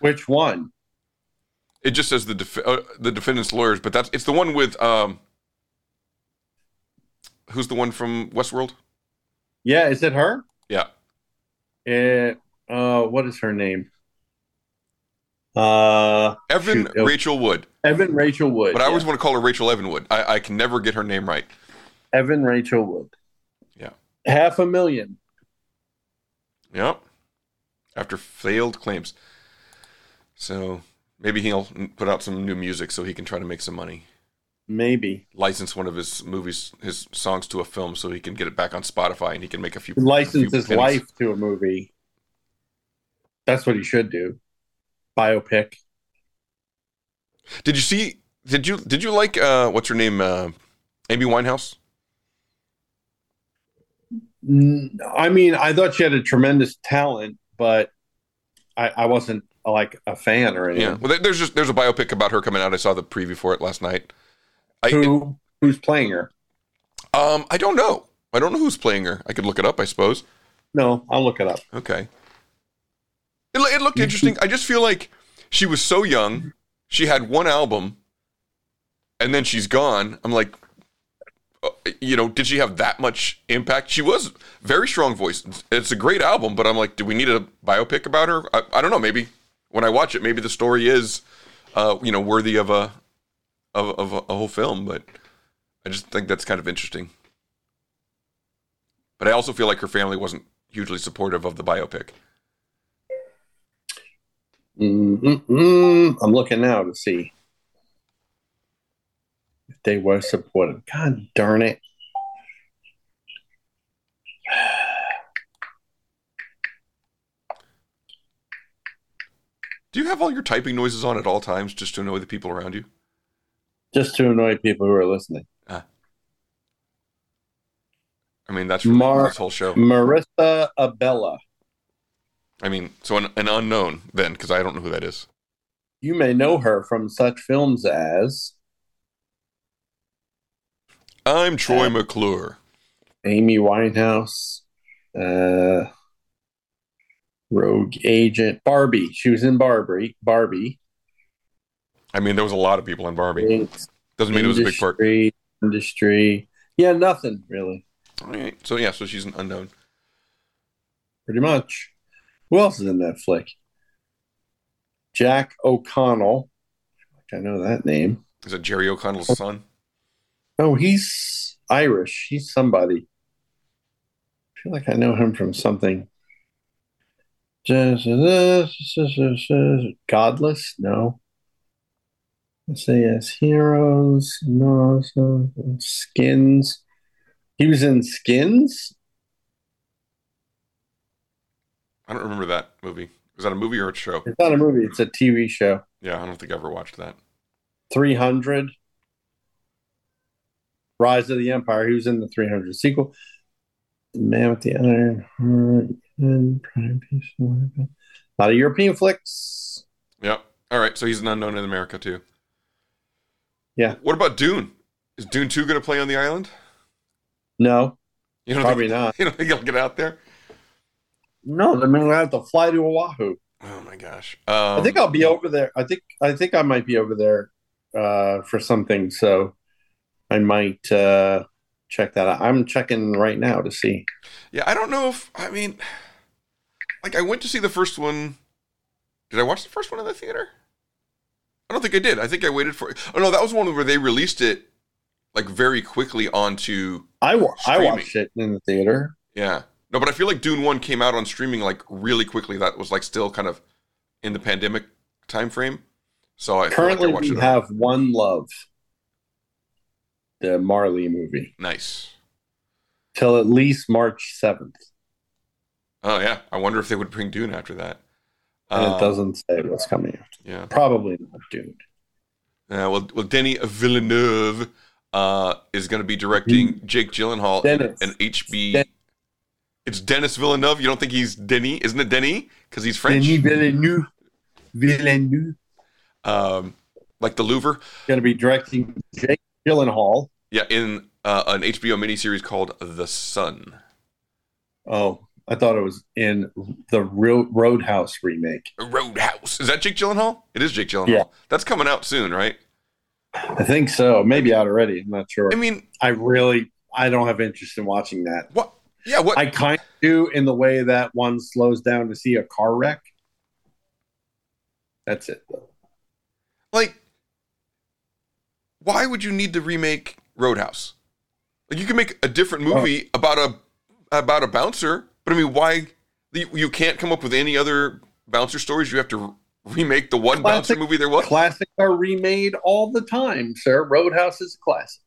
which one? It just says the defendants' lawyers, but it's the one with who's the one from Westworld? Yeah, is it her? Yeah. What is her name? Evan Rachel Wood. Evan Rachel Wood. But I always want to call her Rachel Evan Wood. I can never get her name right. Evan Rachel Wood. Yeah. $500,000. Yep. After failed claims. So maybe he'll put out some new music so he can try to make some money. Maybe license one of his movies, his songs to a film, so he can get it back on Spotify and he can make a few life to a movie. That's what he should do. Biopic. Did you see? Did you like what's her name? Amy Winehouse. I mean, I thought she had a tremendous talent, but I wasn't like a fan or anything. Yeah, well, there's a biopic about her coming out. I saw the preview for it last night. Who's playing her? I don't know. I don't know who's playing her. I could look it up, I suppose. No, I'll look it up. Okay. It looked interesting. I just feel like she was so young. She had one album, and then she's gone. I'm like, you know, did she have that much impact? She was very strong voice. It's a great album, but I'm like, do we need a biopic about her? I don't know. Maybe when I watch it, maybe the story is, you know, worthy of a whole film. But I just think that's kind of interesting. But I also feel like her family wasn't hugely supportive of the biopic. I'm looking now to see if they were supportive. God darn it. Do you have all your typing noises on at all times just to annoy the people around you? Just to annoy people who are listening. I mean, that's really this whole show. Marissa Abella. I mean, so an unknown then, because I don't know who that is. You may know her from such films as... I'm Troy McClure. Amy Winehouse. Rogue Agent. Barbie. She was in Barbie. I mean, there was a lot of people in Barbie. Doesn't mean it was a big part. Industry. Yeah, nothing, really. All right. So, yeah, so she's an unknown. Pretty much. Who else is in that flick? Jack O'Connell. I know that name. Is it Jerry O'Connell's son? No, he's Irish. He's somebody. I feel like I know him from something. Godless? No. Let's say as Heroes. No. Skins. He was in Skins? I don't remember that movie. Was that a movie or a show? It's not a movie. It's a TV show. Yeah, I don't think I ever watched that. 300. Rise of the Empire. He was in the 300 sequel. The Man with the Iron Heart. A lot of European flicks. Yep. All right. So he's an unknown in America, too. Yeah. What about Dune? Is Dune 2 going to play on the island? No. Probably not. You don't think he'll get out there? No, I mean, I have to fly to Oahu. Oh my gosh! I think I'll be over there. I think I might be over there for something, so I might check that out. I'm checking right now to see. Yeah, I don't know if I went to see the first one. Did I watch the first one in the theater? I don't think I did. I think I waited for. Oh no, that was one where they released it like very quickly onto. I watched it in the theater. Yeah. No, but I feel like Dune 1 came out on streaming like really quickly. That was like still kind of in the pandemic time frame. So I currently like we have One Love, the Marley movie. Nice. Till at least March 7th. Oh yeah, I wonder if they would bring Dune after that. And it doesn't say what's coming after. Yeah, probably not Dune. Yeah, well, Denis Villeneuve is going to be directing Jake Gyllenhaal and HB. It's Denis Villeneuve. You don't think he's Denis? Isn't it Denis? Because he's French. Denis Villeneuve. Like the Louvre. Going to be directing Jake Gyllenhaal. Yeah, in an HBO miniseries called The Sun. Oh, I thought it was in the real Roadhouse remake. Roadhouse. Is that Jake Gyllenhaal? It is Jake Gyllenhaal. Yeah. That's coming out soon, right? I think so. Maybe out already. I'm not sure. I mean, I don't have interest in watching that. What? Yeah, what I kind of do in the way that one slows down to see a car wreck. That's it. Like, why would you need to remake Roadhouse? Like, you can make a different movie about a bouncer, but I mean, why? You can't come up with any other bouncer stories. You have to remake the one bouncer movie there was. Classics are remade all the time, sir. Roadhouse is a classic.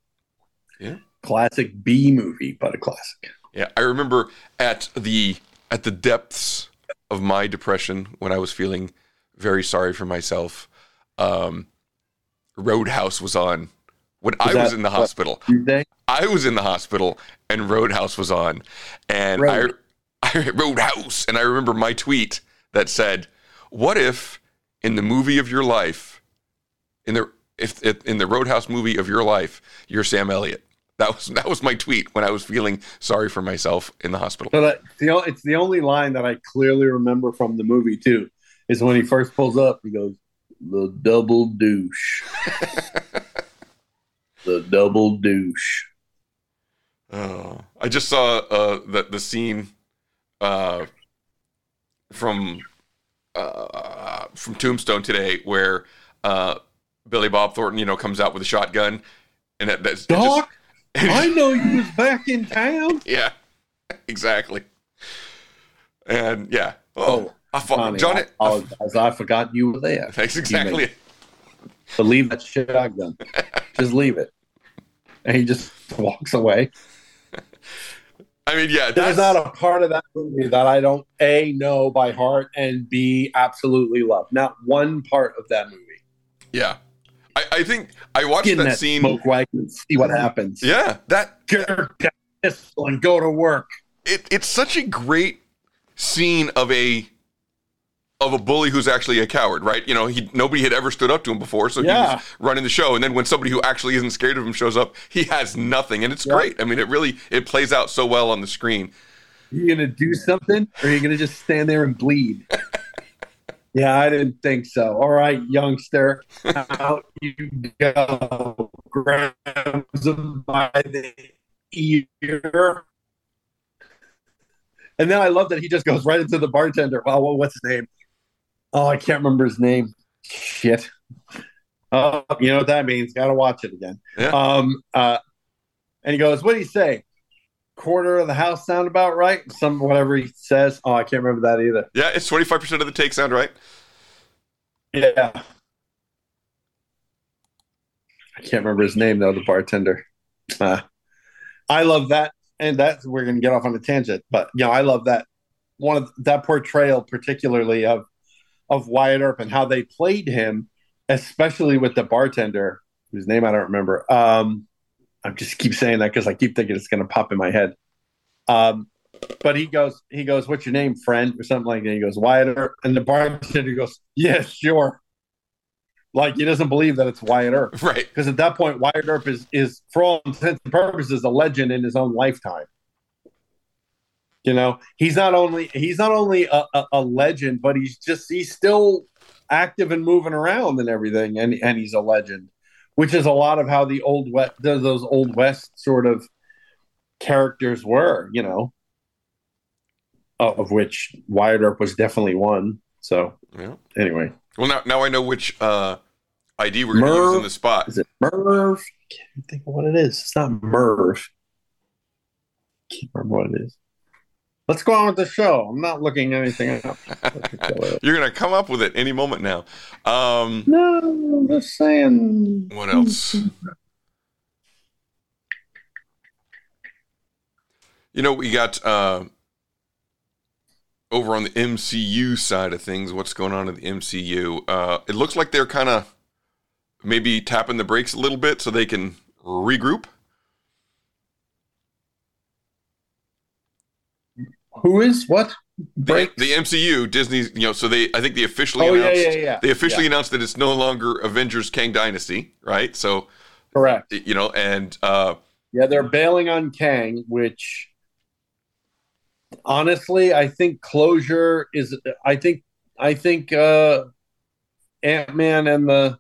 Yeah, classic B movie, but a classic. Yeah, I remember at the depths of my depression when I was feeling very sorry for myself, Roadhouse was on I was in the hospital and Roadhouse was on, and I Roadhouse, and I remember my tweet that said, "What if in the movie of your life, in the if in the Roadhouse movie of your life, you're Sam Elliott. That was my tweet when I was feeling sorry for myself in the hospital. So it's the only line that I clearly remember from the movie too, is when he first pulls up, he goes, "The double douche." The double douche. Oh, I just saw the scene from Tombstone today where Billy Bob Thornton, comes out with a shotgun, and that's Doc. Just, I know you was back in town. Yeah, exactly. And yeah, Johnny, I forgot you were there. That's exactly it. So leave that shotgun. Just leave it. And he just walks away. I mean, yeah. There's not a part of that movie that I don't, A, know by heart, and B, absolutely love. Not one part of that movie. Yeah. I think I watched that scene. Smoke wagon and see what happens. Yeah. Get her pistol and go to work. It's such a great scene of a bully who's actually a coward, right? Nobody had ever stood up to him before, so he was running the show. And then when somebody who actually isn't scared of him shows up, he has nothing, and it's great. I mean, it really plays out so well on the screen. Are you gonna do something, or are you gonna just stand there and bleed? Yeah, I didn't think so. All right, youngster, out you go. Grabs him by the ear. And then I love that he just goes right into the bartender. Wow, what's his name? Oh, I can't remember his name. Shit. Oh, you know what that means. Got to watch it again. Yeah. And he goes, what do you say? Quarter of the house sound about right? Whatever he says. Oh, I can't remember that either. Yeah, it's 25% of the take sound right. Yeah. I can't remember his name, though, the bartender. I love that. And that's, we're going to get off on a tangent, but I love that that portrayal, particularly of Wyatt Earp and how they played him, especially with the bartender whose name I don't remember. I just keep saying that because I keep thinking it's going to pop in my head. But he goes, "What's your name, friend?" or something like that. He goes, "Wyatt Earp," and the bartender goes, "Yeah, sure." Like, he doesn't believe that it's Wyatt Earp. Right. Because at that point, Wyatt Earp is, for all intents and purposes, a legend in his own lifetime. He's not only a legend, but he's still active and moving around and everything. And he's a legend, which is a lot of how the old West, those old West sort of characters were, of which Wyatt Earp was definitely one. So anyway. Well, now I know which ID we're going to use in the spot. Is it Merv? Can't think of what it is. It's not Merv. Can't remember what it is. Let's go on with the show. I'm not looking anything up. You're going to come up with it any moment now. No, I'm just saying. What else? We got over on the MCU side of things. What's going on in the MCU? It looks like they're kind of maybe tapping the brakes a little bit so they can regroup. Who is what? The MCU, Disney, so they officially announced that it's no longer Avengers Kang Dynasty, right? So correct. They're bailing on Kang, which honestly, I think closure is. I think Ant-Man and the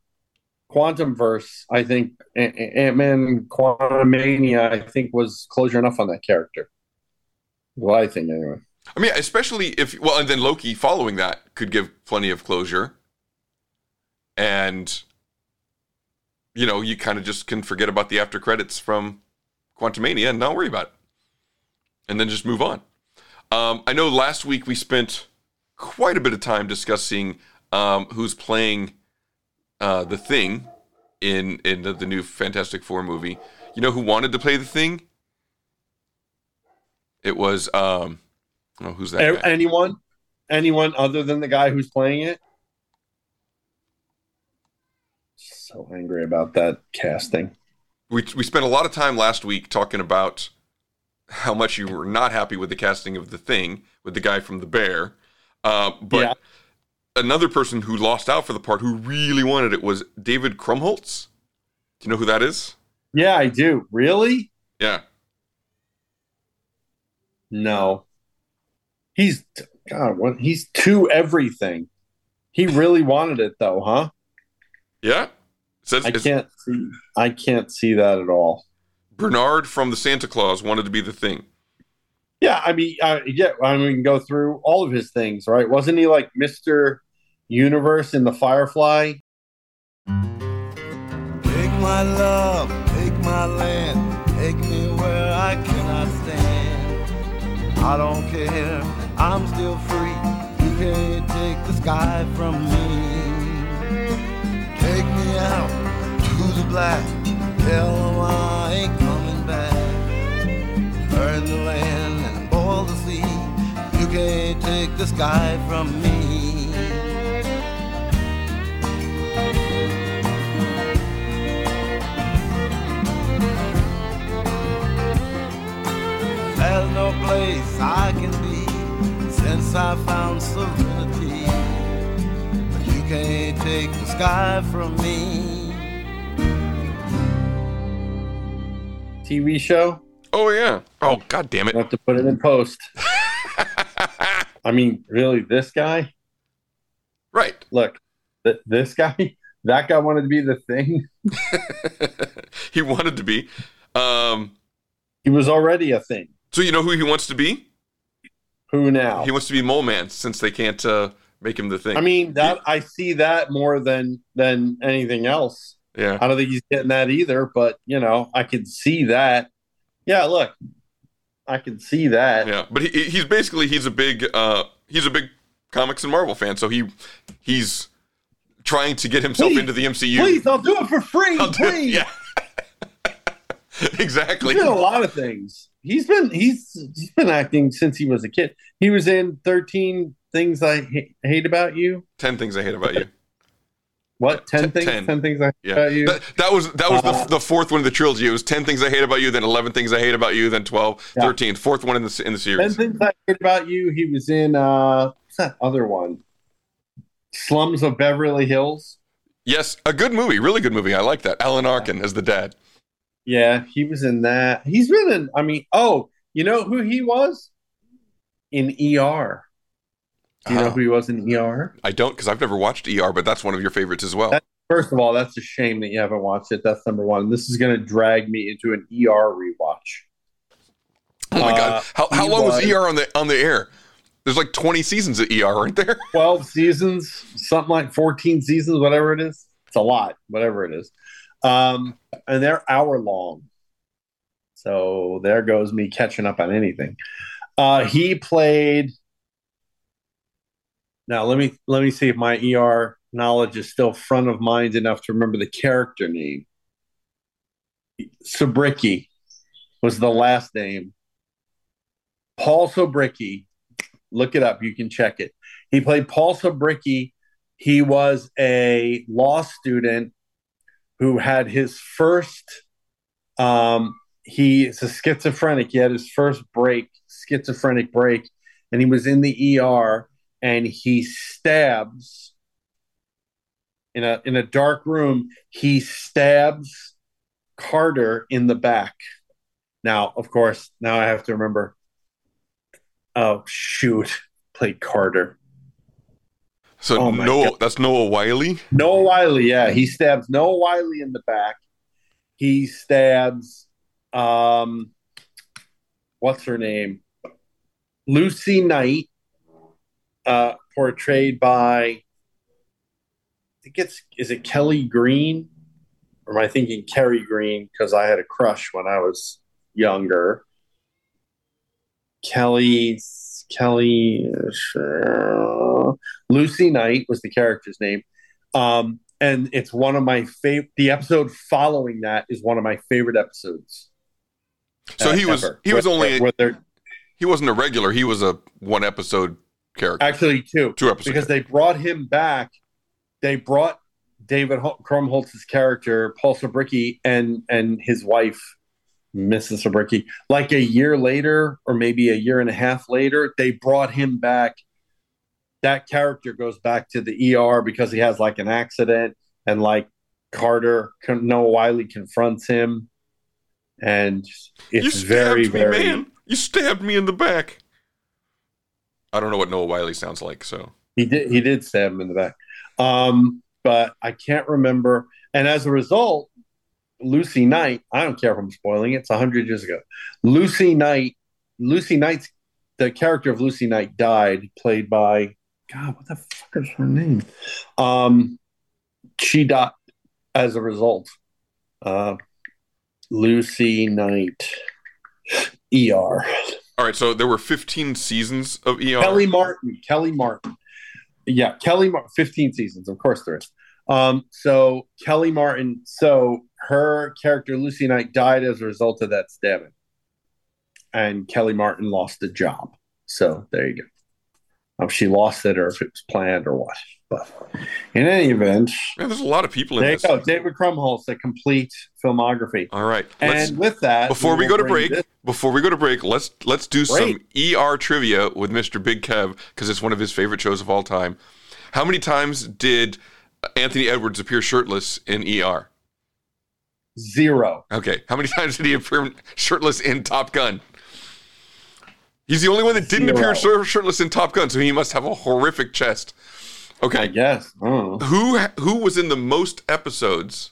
Quantumverse. I think Ant-Man Quantumania. I think was closure enough on that character. Well, I think anyway. I mean, especially and then Loki following that could give plenty of closure, and you kind of just can forget about the after credits from Quantumania and not worry about it, and then just move on. I know last week we spent quite a bit of time discussing who's playing the Thing in the new Fantastic Four movie. You know who wanted to play the Thing? It was who's that guy? Anyone other than the guy who's playing it? So angry about that casting. We spent a lot of time last week talking about how much you were not happy with the casting of the Thing with the guy from The Bear. But another person who lost out for the part who really wanted it was David Krumholtz. Do you know who that is? Yeah, I do. Really? Yeah. No. He's, God, what, he's to everything. He really wanted it, though, huh? Yeah. I can't see that at all. Bernard from The Santa Claus wanted to be the Thing. Yeah, I mean, we can go through all of his things, right? Wasn't he like Mr. Universe in The Firefly? Take my love, take my land, take me where I cannot stand. I don't care, I'm still free. You can't take the sky from me. Take me out to the black, tell them I ain't coming back. Burn the land. To see, you can't take the sky from me. There's no place I can be since I found serenity, but you can't take the sky from me. TV show? Oh, yeah. Oh, God damn it. We'll have to put it in post. I mean, really, this guy? Right. Look, this guy? That guy wanted to be the Thing? He wanted to be. He was already a thing. So you know who he wants to be? Who now? He wants to be Mole Man, since they can't make him the Thing. I mean, that I see that more than anything else. Yeah. I don't think he's getting that either, but, you know, I can see that. Yeah, look, I can see that. Yeah, but he's a big comics and Marvel fan, so he's trying to get himself into the MCU. Please, I'll do it for free. Please. Yeah. Exactly. He's done a lot of things. He's been acting since he was a kid. He was in 13 Things I Hate About You. 10 Things I Hate About You. What? 10 things? 10 things I hate about you. That was the fourth one of the trilogy. It was 10 Things I Hate About You, then 11 Things I Hate About You, then 12, 13. Fourth one in the series. 10 Things I Hate About You. He was in, what's that other one? Slums of Beverly Hills. Yes, a good movie. Really good movie. I like that. Alan Arkin as the dad. Yeah, he was in that. He's been in, you know who he was? In ER. Do you know who he was in ER? I don't, because I've never watched ER, but that's one of your favorites as well. First of all, that's a shame that you haven't watched it. That's number one. This is going to drag me into an ER rewatch. Oh my God! How long was ER on the air? There's like 20 seasons of ER, aren't there? 12 seasons, something like 14 seasons, whatever it is. It's a lot, whatever it is, and they're hour long. So there goes me catching up on anything. He played. Now, let me see if my ER knowledge is still front of mind enough to remember the character name. Sobricki was the last name. Paul Sobricki. Look it up. You can check it. He played Paul Sobricki. He was a law student who had his first he is a schizophrenic. He had his first schizophrenic break, and he was in the ER. And he stabs in a dark room. He stabs Carter in the back. Now, of course, I have to remember. Oh shoot! Played Carter. So that's Noah Wiley. Noah Wiley, yeah, he stabs Noah Wiley in the back. He stabs, what's her name? Lucy Knight. Portrayed by, I think is it Kelly Green? Or am I thinking Kerry Green? Because I had a crush when I was younger. Lucy Knight was the character's name. And it's one of my favorite, the episode following that is one of my favorite episodes. So he wasn't a regular. He was a one episode character. Actually, two episodes, because they brought him back. They brought David Krumholtz's character, Paul Sobricki, and his wife, Mrs. Sobricki, like a year later, or maybe a year and a half later. They brought him back. that character goes back to the ER because he has like an accident, and like Carter, Noah Wiley confronts him, and it's very, very. You stabbed me in the back. I don't know what Noah Wiley sounds like, so he did stab him in the back, but I can't remember. And as a result, Lucy Knight. I don't care if I'm spoiling it. It's 100 years ago. Lucy Knight's the character of Lucy Knight died, played by God. What the fuck is her name? She died as a result. Lucy Knight, ER. All right, so there were 15 seasons of ER. Kelly Martin. Yeah, Kelly Martin. 15 seasons, of course there is. So Kelly Martin, so her character Lucy Knight died as a result of that stabbing. And Kelly Martin lost the job. So there you go. She lost it, or if it was planned or what. But in any event, man, there's a lot of people in there. There you go. David Krumholz, the complete filmography. All right. And with that, before we go to break, let's do some ER trivia with Mr. Big Kev, because it's one of his favorite shows of all time. How many times did Anthony Edwards appear shirtless in ER? 0. Okay. How many times did he appear shirtless in Top Gun? He's the only one that didn't appear shirtless in Top Gun, so he must have a horrific chest. Okay. I guess. Oh. Who was in the most episodes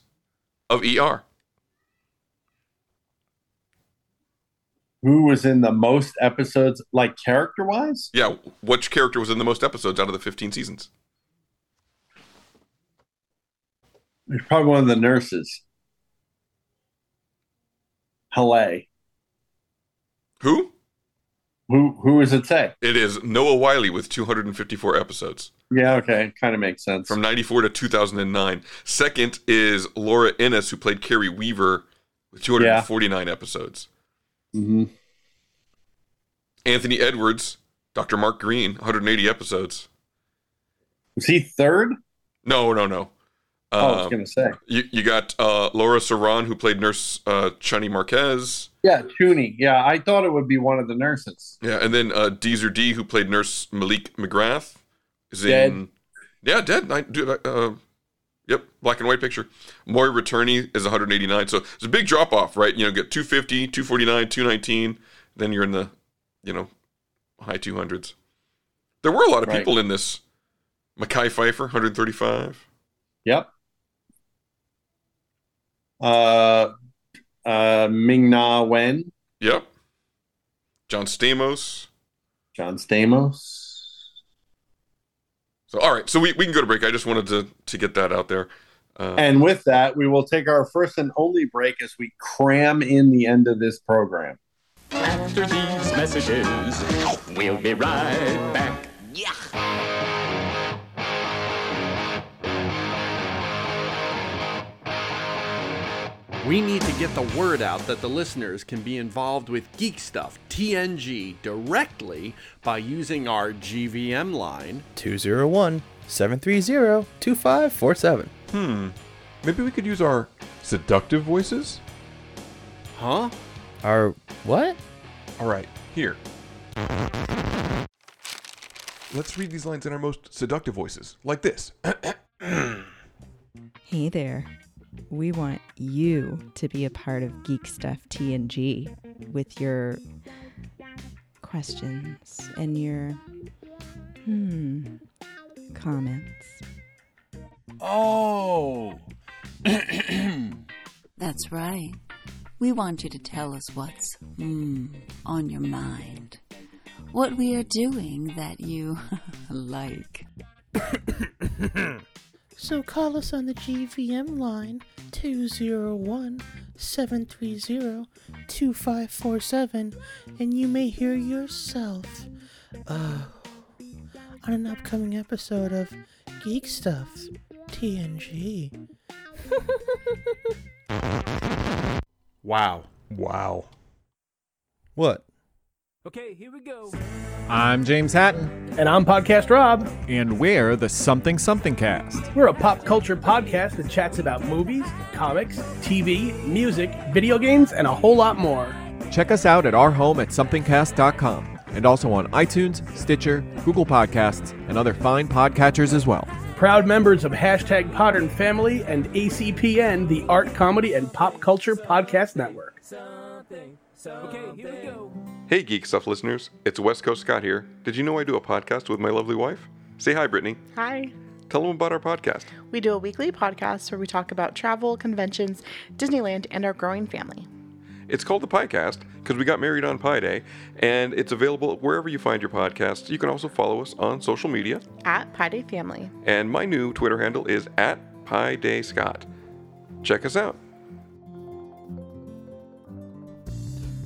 of ER? Who was in the most episodes, like character-wise? Yeah. Which character was in the most episodes out of the 15 seasons? It's probably one of the nurses. Halle. Who? Who does it say? It is Noah Wiley with 254 episodes. Yeah, okay. Kind of makes sense. From 94 to 2009. Second is Laura Innes, who played Carrie Weaver, with 249 episodes. Mm-hmm. Anthony Edwards, Dr. Mark Green, 180 episodes. Was he third? No. I was going to say. You got Laura Serrán, who played Nurse Chuni Marquez. Yeah, Chuni. Yeah, I thought it would be one of the nurses. Yeah, and then Deezer D, who played Nurse Malik McGrath. Dead. Yep, black and white picture. Maury Returney is 189. So it's a big drop-off, right? You know, get 250, 249, 219. Then you're in the, high 200s. There were a lot of people in this. Mekhi Phifer, 135. Yep. Ming-Na Wen. Yep. John Stamos. So, all right. So we can go to break. I just wanted to get that out there. And with that, we will take our first and only break as we cram in the end of this program. After these messages, we'll be right back. Yeah. We need to get the word out that the listeners can be involved with Geek Stuff TNG directly by using our GVM line 201-730-2547. Maybe we could use our seductive voices? Huh? Our what? All right, here. Let's read these lines in our most seductive voices, like this. Hey there. We want you to be a part of Geek Stuff TNG with your questions and your comments. Oh! That's right. We want you to tell us what's on your mind. What we are doing that you like. So call us on the GVM line, 201-730-2547, and you may hear yourself on an upcoming episode of Geek Stuff TNG. Wow. What? Okay, here we go. I'm James Hatton. And I'm Podcast Rob. And we're the Something Something Cast. We're a pop culture podcast that chats about movies, comics, TV, music, video games, and a whole lot more. Check us out at our home at somethingcast.com. and also on iTunes, Stitcher, Google Podcasts, and other fine podcatchers as well. Proud members of Hashtag Podern Family and ACPN, the Art, Comedy, and Pop Culture Podcast Network. Okay, here we go. Hey, Geek Stuff listeners. It's West Coast Scott here. Did you know I do a podcast with my lovely wife? Say hi, Brittany. Hi. Tell them about our podcast. We do a weekly podcast where we talk about travel, conventions, Disneyland, and our growing family. It's called The Piecast because we got married on Pi Day, and it's available wherever you find your podcasts. You can also follow us on social media. At Pi Day Family. And my new Twitter handle is at Pi Day Scott. Check us out.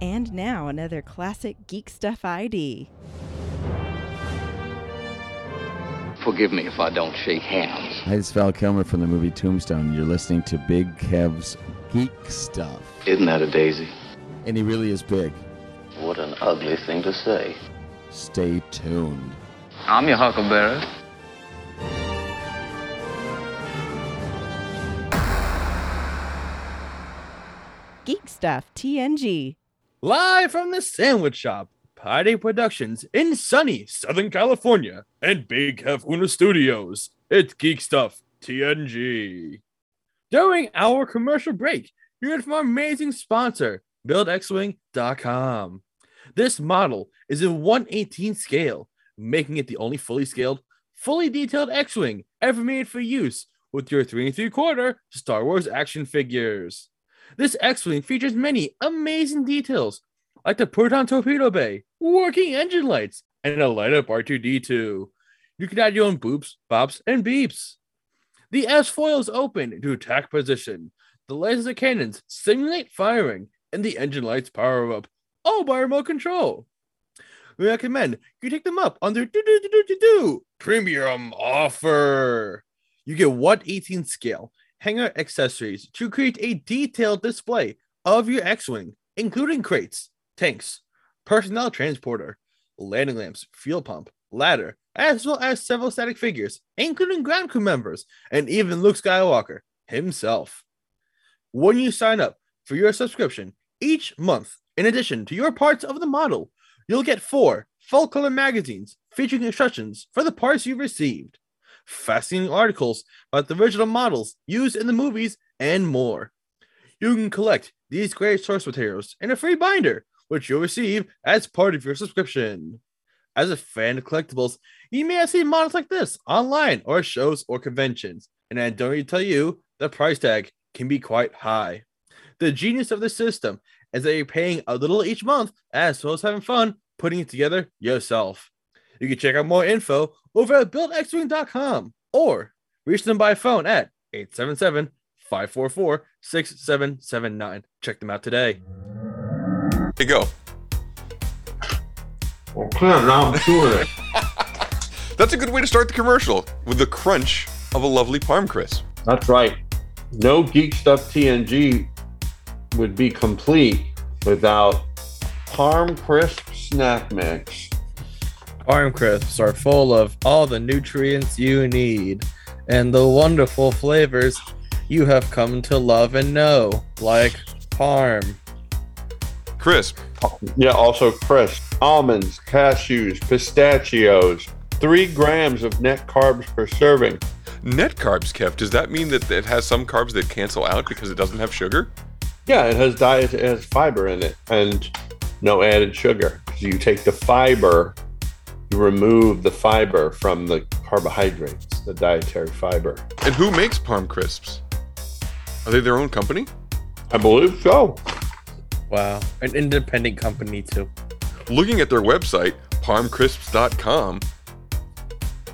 And now, another classic Geek Stuff ID. Forgive me if I don't shake hands. Hi, it's Val Kilmer from the movie Tombstone. You're listening to Big Kev's Geek Stuff. Isn't that a daisy? And he really is big. What an ugly thing to say. Stay tuned. I'm your huckleberry. Geek Stuff TNG. Live from the Sandwich Shop, Pi Day Productions in sunny Southern California and Big Kev Una Studios, it's Geek Stuff TNG. During our commercial break, you heard from our amazing sponsor, BuildXWing.com. This model is in 1/18 scale, making it the only fully scaled, fully detailed X-Wing ever made for use with your 3 3/4 Star Wars action figures. This X-Wing features many amazing details, like the proton torpedo bay, working engine lights, and a light-up R2-D2. You can add your own boops, bops, and beeps. The S-foil is open to attack position. The laser cannons simulate firing, and the engine lights power up, all by remote control. We recommend you take them up on their premium offer. You get 1/18 scale hangar accessories to create a detailed display of your X-Wing, including crates, tanks, personnel transporter, landing lamps, fuel pump, ladder, as well as several static figures, including ground crew members, and even Luke Skywalker himself. When you sign up for your subscription each month, in addition to your parts of the model, you'll get 4 full-color magazines featuring instructions for the parts you've received, fascinating articles about the original models used in the movies, and more. You can collect these great source materials in a free binder, which you'll receive as part of your subscription. As a fan of collectibles, you may have seen models like this online or at shows or conventions, and I don't need to tell you, the price tag can be quite high. The genius of this system is that you're paying a little each month, as well as having fun putting it together yourself. You can check out more info over at BuildXWing.com or reach them by phone at 877-544-6779. Check them out today. Here you go. Okay, now I'm doing it. That's a good way to start the commercial, with the crunch of a lovely parm crisp. That's right. No Geek Stuff TNG would be complete without parm crisp snack mix. Parm crisps are full of all the nutrients you need and the wonderful flavors you have come to love and know, like parm. Crisp. Yeah, also crisp. Almonds, cashews, pistachios, 3 grams of net carbs per serving. Net carbs, Kev, does that mean that it has some carbs that cancel out because it doesn't have sugar? Yeah, it has diet, it has fiber in it and no added sugar. So you take the fiber you remove the fiber from the carbohydrates, the dietary fiber. And who makes Parm Crisps? Are they their own company? I believe so. Wow. An independent company, too. Looking at their website, ParmCrisps.com,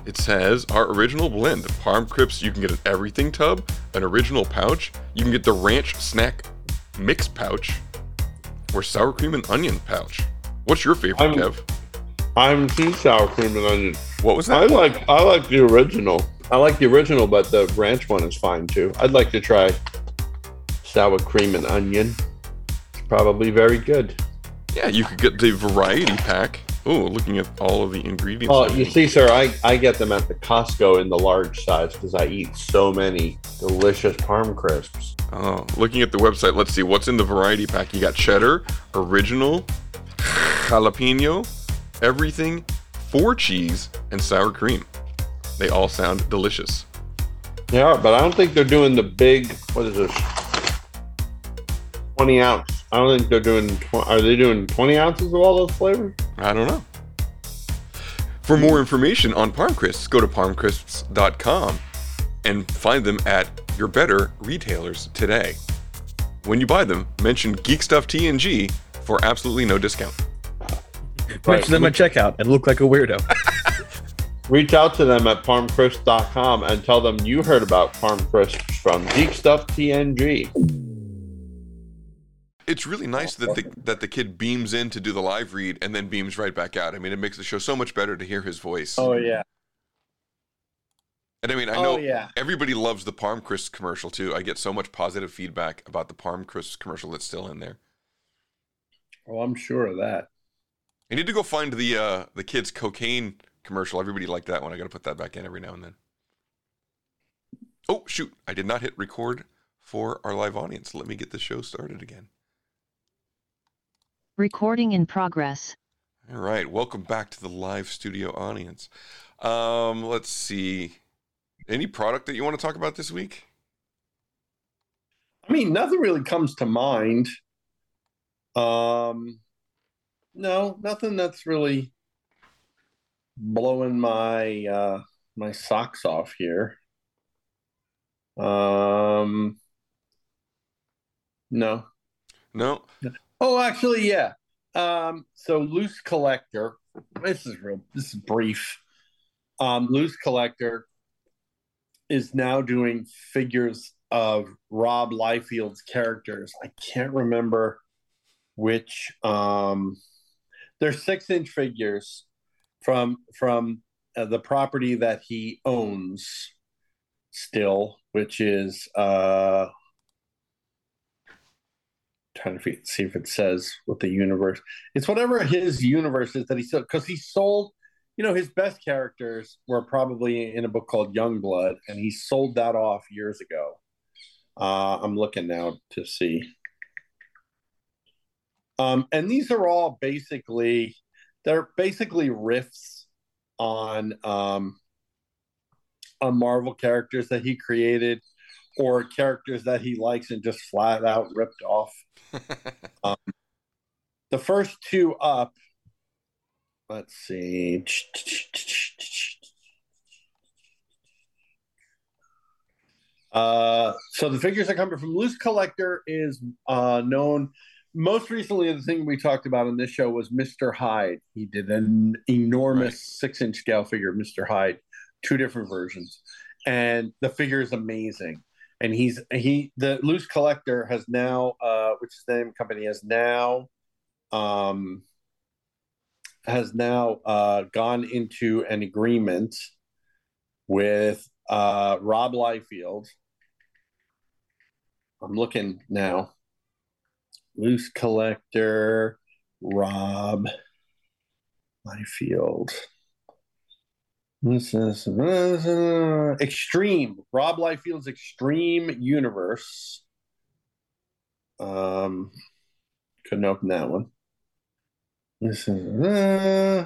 it says, our original blend of Parm Crisps, you can get an everything tub, an original pouch, you can get the ranch snack mix pouch, or sour cream and onion pouch. What's your favorite, Kev? I'm too sour cream and onion. What was that? I like the original. I like the original, but the ranch one is fine, too. I'd like to try sour cream and onion. It's probably very good. Yeah, you could get the variety pack. Oh, looking at all of the ingredients. Oh, you see, sir, I get them at the Costco in the large size because I eat so many delicious Parm Crisps. Oh, looking at the website, let's see what's in the variety pack. You got cheddar, original, jalapeno, everything, 4 cheese, and sour cream. They all sound delicious. Yeah, but I don't think they're doing the big, what is this, 20 ounce. I don't think they're doing, are they doing 20 ounces of all those flavors? I don't know. For more information on Parm Crisps, go to ParmCrisps.com and find them at your better retailers today. When you buy them, mention Geek Stuff TNG for absolutely no discount. Mention them at checkout and look like a weirdo. Reach out to them at ParmCrisps.com and tell them you heard about Parm Crisps from Geek Stuff TNG. It's really nice that the kid beams in to do the live read and then beams right back out. I mean, it makes the show so much better to hear his voice. Oh, yeah. And I mean, I know everybody loves the Parm Crisps commercial, too. I get so much positive feedback about the Parm Crisps commercial that's still in there. Oh, I'm sure of that. I need to go find the kid's cocaine commercial. Everybody liked that one. I got to put that back in every now and then. Oh, shoot. I did not hit record for our live audience. Let me get the show started again. Recording in progress. All right. Welcome back to the live studio audience. Let's see. Any product that you want to talk about this week? I mean, nothing really comes to mind. No, nothing that's really blowing my my socks off here. No. Oh, actually, yeah. So Loose Collector. This is brief. Loose Collector is now doing figures of Rob Liefeld's characters. I can't remember which. They're 6-inch figures from the property that he owns still, which is trying to see if it says what the universe. It's whatever his universe is that he sold, because he sold. You know, his best characters were probably in a book called Youngblood, and he sold that off years ago. I'm looking now to see. And these are all basically riffs on Marvel characters that he created or characters that he likes and just flat out ripped off. The first two up, let's see. So the figures that come from Loose Collector is known. Most recently, the thing we talked about on this show was Mr. Hyde. He did an enormous 6-inch scale figure of Mr. Hyde, 2 different versions, and the figure is amazing. And the Loose Collector has now, which is the name of the company, has now gone into an agreement with Rob Liefeld. I'm looking now. Loose Collector, Rob Liefeld. This is Extreme. Rob Liefeld's Extreme Universe. Couldn't open that one. This is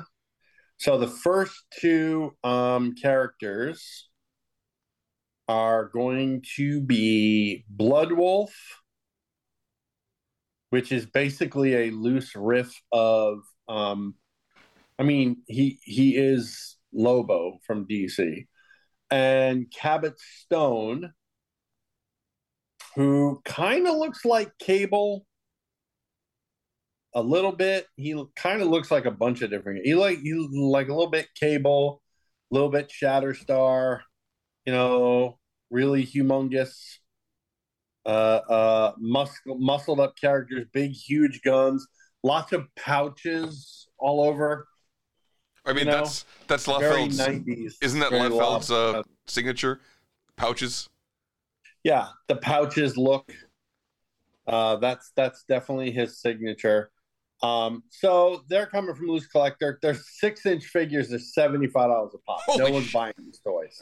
so the first two characters are going to be Blood Wolf, which is basically a loose riff of I mean, he is Lobo from DC. And Cabot Stone, who kind of looks like Cable a little bit. He kind of looks like a bunch of different. He like a little bit Cable, a little bit Shatterstar, you know, really humongous, muscled up characters, big, huge guns, lots of pouches all over. I mean, you know, that's Liefeld's. 90s, isn't that Liefeld's signature? Pouches. Yeah, the pouches look. That's definitely his signature. So they're coming from Loose Collector. They're 6-inch figures. They're $75 a pop. Holy no one's buying these toys.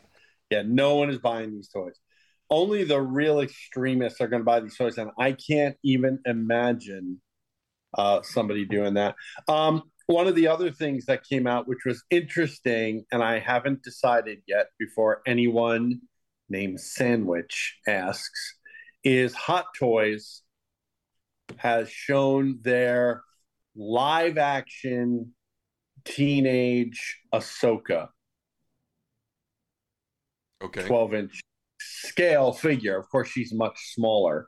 Yeah, no one is buying these toys. Only the real extremists are going to buy these toys, and I can't even imagine somebody doing that. One of the other things that came out, which was interesting, and I haven't decided yet before anyone named Sandwich asks, is Hot Toys has shown their live-action teenage Ahsoka. Okay. 12-inch scale figure. Of course, she's much smaller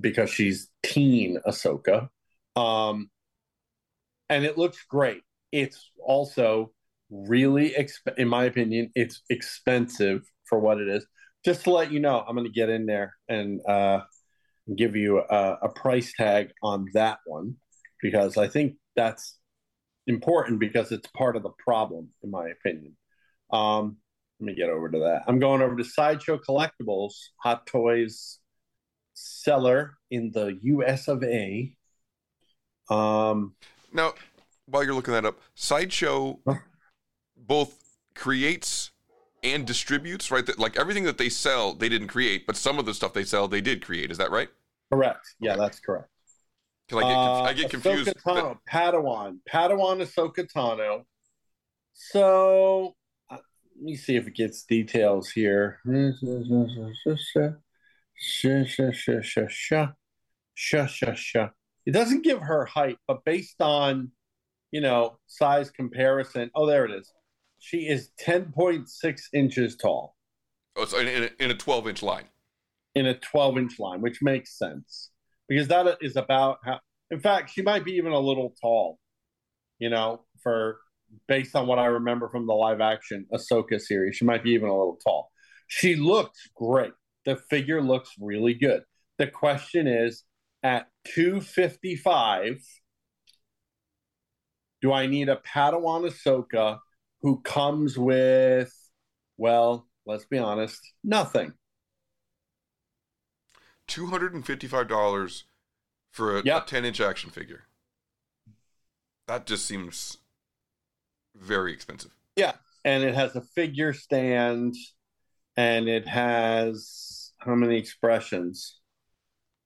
because she's teen Ahsoka. And it looks great. It's also really, in my opinion, it's expensive for what it is. Just to let you know, I'm going to get in there and give you a price tag on that one, because I think that's important because it's part of the problem, in my opinion. Let me get over to that. I'm going over to Sideshow Collectibles, Hot Toys seller in the U.S. of A. Now, while you're looking that up, Sideshow both creates and distributes, right? Like everything that they sell, they didn't create, but some of the stuff they sell, they did create. Is that right? Correct. Yeah, okay. That's correct. I get confused. Ahsoka Tano, Padawan Ahsoka Tano. So let me see if it gets details here. It doesn't give her height, but based on, you know, size comparison. Oh, there it is. She is 10.6 inches tall. Oh, so in a 12-inch line. In a 12-inch line, which makes sense. Because that is about how... In fact, she might be even a little tall, you know, for based on what I remember from the live-action Ahsoka series. She might be even a little tall. She looks great. The figure looks really good. The question is, at $255, do I need a Padawan Ahsoka who comes with, well, let's be honest, nothing? $255 for a 10-inch action figure. That just seems very expensive. Yeah, and it has a figure stand, and it has how many expressions?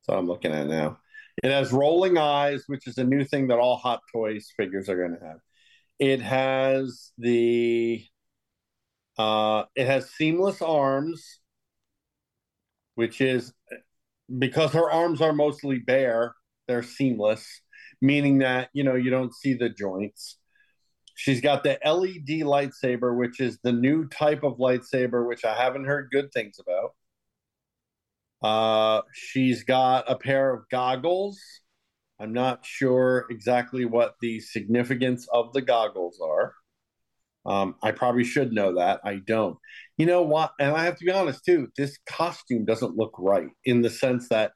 I'm looking at now. It has rolling eyes, which is a new thing that all Hot Toys figures are going to have. It has seamless arms, which is because her arms are mostly bare, they're seamless, meaning that, you know, you don't see the joints. She's got the LED lightsaber, which is the new type of lightsaber, which I haven't heard good things about. She's got a pair of goggles. I'm not sure exactly what the significance of the goggles are. I probably should know that. I don't. You know what? And I have to be honest too, this costume doesn't look right in the sense that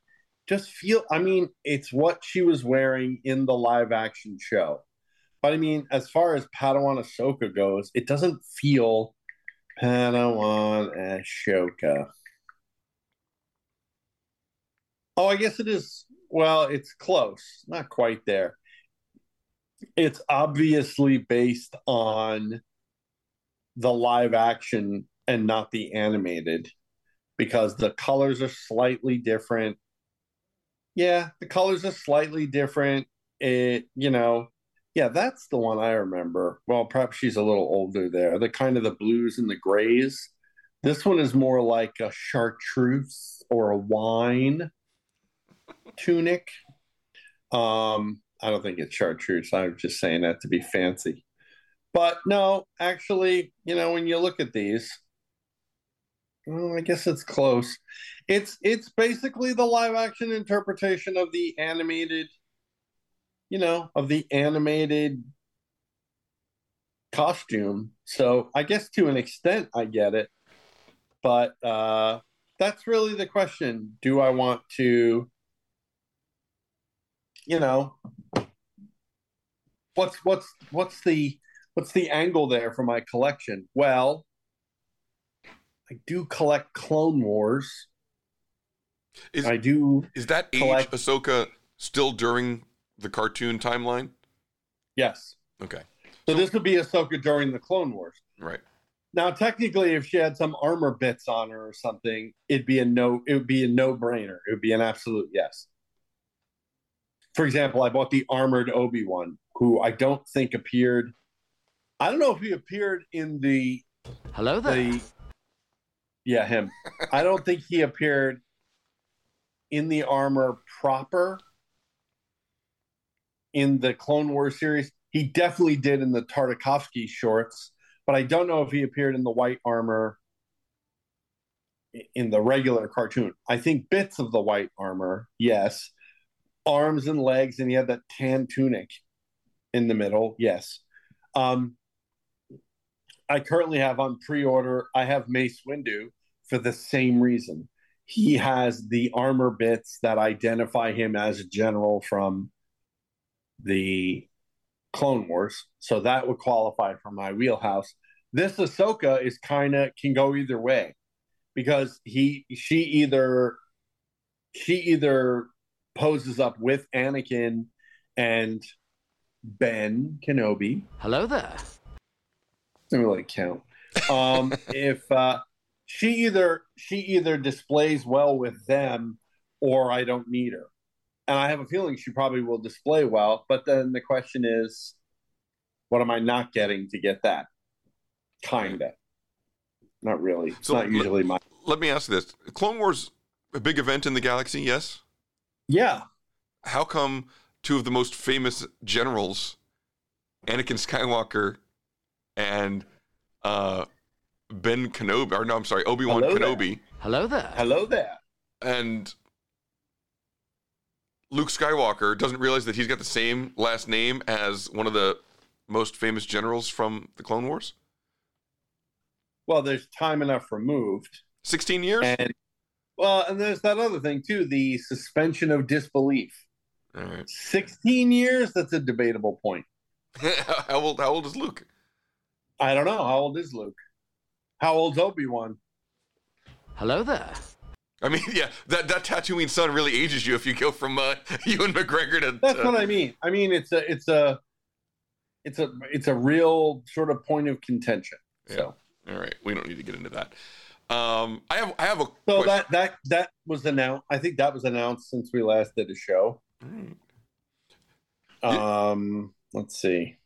it's what she was wearing in the live action show. But I mean, as far as Padawan Ahsoka goes, it doesn't feel Padawan Ahsoka. Oh, I guess it is. Well, it's close. Not quite there. It's obviously based on the live action and not the animated because the colors are slightly different. Yeah, the colors are slightly different. That's the one I remember. Well, perhaps she's a little older there. The kind of the blues and the grays. This one is more like a chartreuse or a wine tunic. I don't think it's chartreuse. I'm just saying that to be fancy. But no, actually, you know, when you look at these, well, I guess it's close. It's basically the live action interpretation of the animated, you know, of the animated costume. So I guess to an extent I get it. But that's really the question. Do I want to, you know, what's the angle there for my collection? Well, I do collect Clone Wars. Is that collect... age Ahsoka still during the cartoon timeline? Yes. Okay. So this would be Ahsoka during the Clone Wars. Right. Now, technically, if she had some armor bits on her or something, it would be a no-brainer. It would be an absolute yes. For example, I bought the armored Obi-Wan, who I don't think appeared. I don't know if he appeared in the... Hello there. Yeah, him. I don't think he appeared in the armor proper in the Clone Wars series. He definitely did in the Tartakovsky shorts, but I don't know if he appeared in the white armor in the regular cartoon. I think bits of the white armor, yes. Arms and legs, and he had that tan tunic in the middle, yes. I currently have on pre-order, I have Mace Windu for the same reason. He has the armor bits that identify him as a general from the Clone Wars, so that would qualify for my wheelhouse. This Ahsoka is can go either way, because she either poses up with Anakin and Ben Kenobi. Hello there. Doesn't really count. If she either displays well with them, or I don't need her, and I have a feeling she probably will display well. But then the question is, what am I not getting to get that? Kinda, not really. It's so not usually my. Let me ask this: Clone Wars, a big event in the galaxy, yes? Yeah. How come two of the most famous generals, Anakin Skywalker and Obi-Wan Kenobi. Hello there. Hello there. And Luke Skywalker doesn't realize that he's got the same last name as one of the most famous generals from the Clone Wars? Well, there's time enough removed. 16 years? And there's that other thing, too, the suspension of disbelief. All right. 16 years? That's a debatable point. How old is Luke? I don't know. How old is Luke? How old's Obi-Wan? Hello there. I mean, yeah, that Tatooine sun really ages you if you go from Ewan McGregor to. That's what I mean. I mean, it's a real sort of point of contention. Yeah. So. All right, we don't need to get into that. I have a. So question. that was announced. I think that was announced since we last did a show. Mm. Let's see.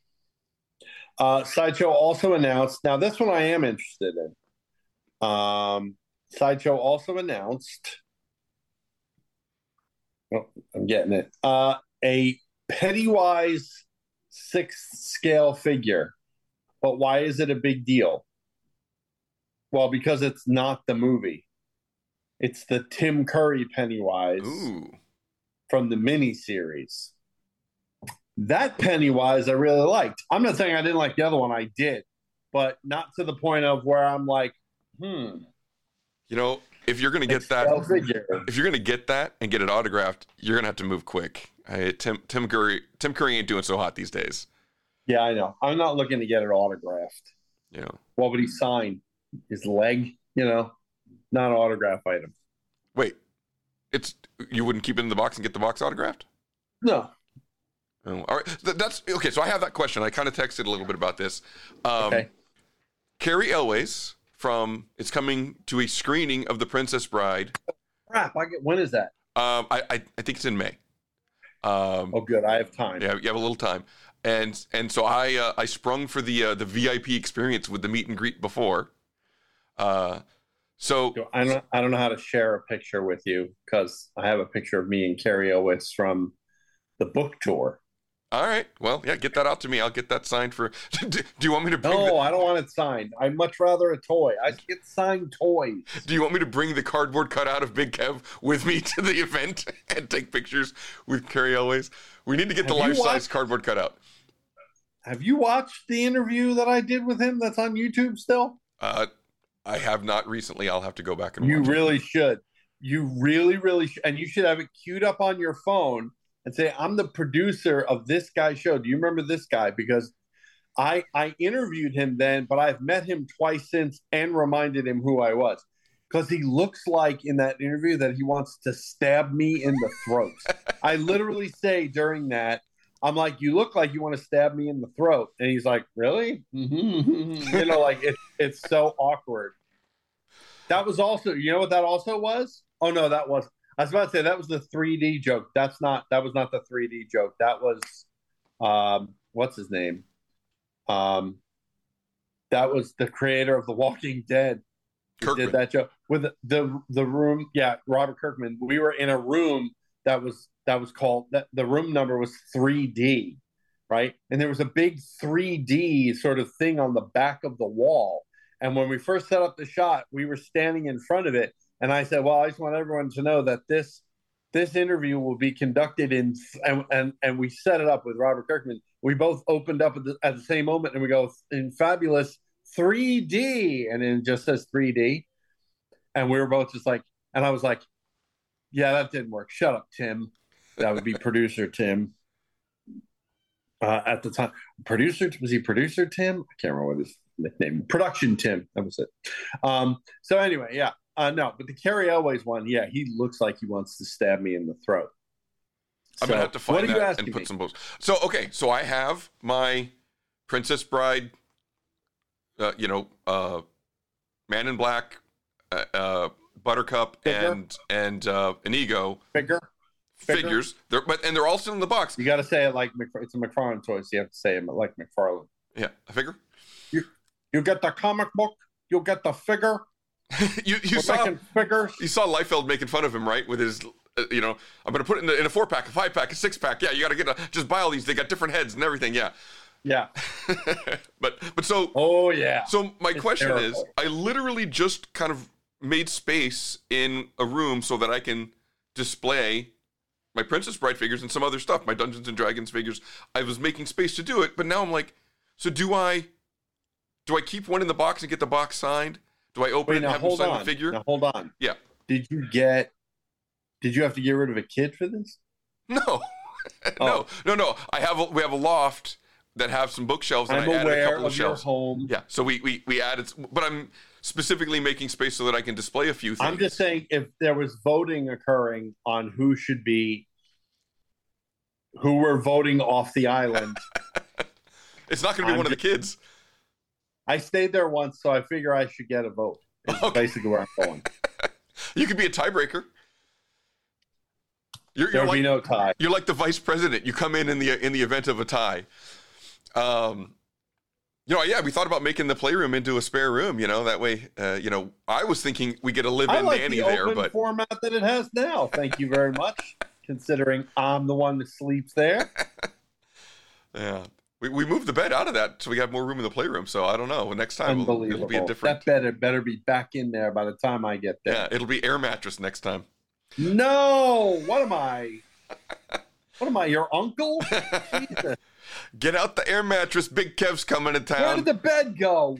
Sideshow also announced. Now, this one I am interested in. Sideshow also announced. Oh, I'm getting it. A Pennywise 6th scale figure. But why is it a big deal? Well, because it's not the movie. It's the Tim Curry Pennywise. Ooh. From the miniseries. That Pennywise I really liked. I'm not saying I didn't like the other one. I did, but not to the point of where I'm like, You know, if you're going to get that, and get it autographed, you're going to have to move quick. Tim Curry ain't doing so hot these days. Yeah, I know. I'm not looking to get it autographed. You know, what would he sign? His leg? You know, not an autograph item. Wait, you wouldn't keep it in the box and get the box autographed? No. Oh, all right. That's okay. So I have that question. I kind of texted a little bit about this. Okay. Carrie Elways is coming to a screening of The Princess Bride. Crap! When is that? I think it's in May. Oh, good. I have time. Yeah, you have a little time. And so I sprung for the VIP experience with the meet and greet before. So I don't know how to share a picture with you because I have a picture of me and Carrie Elways from the book tour. All right. Well, yeah, get that out to me. I'll get that signed for... Do you want me to bring... No, I don't want it signed. I'd much rather a toy. I get signed toys. Do you want me to bring the cardboard cutout of Big Kev with me to the event and take pictures with Carrie Elways? We need to get the life-size cardboard cutout. Have you watched the interview that I did with him that's on YouTube still? I have not recently. I'll have to go back and watch it. You really should. You really, really should. And you should have it queued up on your phone and say, I'm the producer of this guy's show. Do you remember this guy? Because I interviewed him then, but I've met him twice since and reminded him who I was. Because he looks like in that interview that he wants to stab me in the throat. I literally say during that, I'm like, you look like you want to stab me in the throat. And he's like, really? Mm-hmm. You know, like it's so awkward. That was also, you know what that also was? Oh, no, that wasn't. I was about to say that was the 3D joke. That was not the 3D joke. That was what's his name? That was the creator of The Walking Dead. Who did that joke with the room? Yeah, Robert Kirkman. We were in a room that was called the room number was 3D, right? And there was a big 3D sort of thing on the back of the wall. And when we first set up the shot, we were standing in front of it. And I said, well, I just want everyone to know that this interview will be conducted in, and we set it up with Robert Kirkman. We both opened up at the same moment and we go in fabulous 3D. And it just says 3D. And we were both just like, and I was like, yeah, that didn't work. Shut up, Tim. That would be producer Tim. At the time, was he producer Tim? I can't remember what his nickname, production Tim. That was it. So anyway, yeah. No, but the Carrie Elways one, yeah, he looks like he wants to stab me in the throat. So, I'm going to have to find that and put some posts. So, okay, so I have my Princess Bride, Man in Black, Buttercup, Figure. and Inigo. Figures. They're all still in the box. You got to say it like it's a McFarlane toy, so you have to say it like McFarlane. Yeah, a figure. You get the comic book, you get the figure. You saw Liefeld making fun of him, right? With his, I'm going to put it in a 4-pack, a 5-pack, a 6-pack. Yeah, you got to just buy all these. They got different heads and everything. Yeah. Yeah. but so. Oh, yeah. So my question is, I literally just kind of made space in a room so that I can display my Princess Bride figures and some other stuff, my Dungeons and Dragons figures. I was making space to do it, but now I'm like, so do I keep one in the box and get the box signed? Do I open it and have him sign the figure? Now, hold on. Yeah. Did you have to get rid of a kid for this? No. No. We have a loft that have some bookshelves and I added a couple of shelves. I'm aware of your home. Yeah. So we added, but I'm specifically making space so that I can display a few things. I'm just saying if there was voting occurring on who we're voting off the island. It's not going to be one of the kids. I stayed there once, so I figure I should get a vote. It's basically where I'm going. You could be a tiebreaker. There would be no tie. You're like the vice president. You come in the event of a tie. We thought about making the playroom into a spare room. That way, I was thinking we get a live-in nanny there. I like the open format that it has now. Thank you very much. Considering I'm the one that sleeps there. Yeah. We moved the bed out of that so we have more room in the playroom. So I don't know. Next time it'll be a different. That bed had better be back in there by the time I get there. Yeah, it'll be air mattress next time. No, what am I? Your uncle? Jesus. Get out the air mattress. Big Kev's coming to town. Where did the bed go?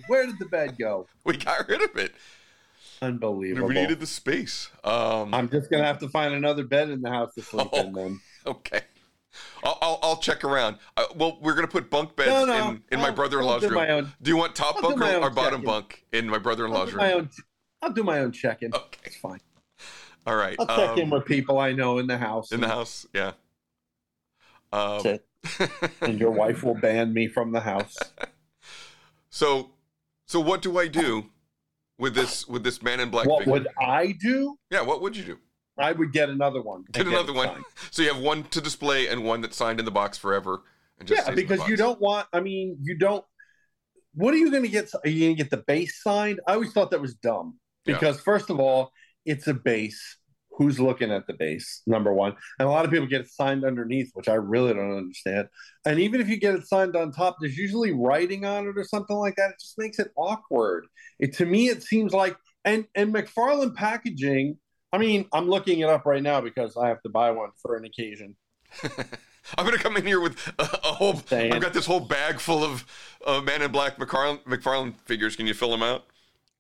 We got rid of it. Unbelievable. We needed the space. I'm just gonna have to find another bed in the house to sleep in then. Okay. I'll check around. We're gonna put bunk beds in my brother-in-law's room. Do you want top bunk or bottom bunk in my brother-in-law's room? I'll do my own check-in. Okay, it's fine. All right. I'll check in with people I know in the house. Yeah. That's it. And your wife will ban me from the house. So what do I do with this Man in Black? What figure? Would I do? Yeah. What would you do? I would get another one. So you have one to display and one that's signed in the box forever. And just because you don't want. I mean, you don't. What are you going to get? Are you going to get the base signed? I always thought that was dumb because first of all, it's a base. who's looking at the base, number one. And a lot of people get it signed underneath, which I really don't understand. And even if you get it signed on top, there's usually writing on it or something like that. It just makes it awkward. To me, it seems like, and McFarlane packaging, I mean, I'm looking it up right now because I have to buy one for an occasion. I'm going to come in here with a whole, I've got this whole bag full of Man in Black McFarlane figures. Can you fill them out?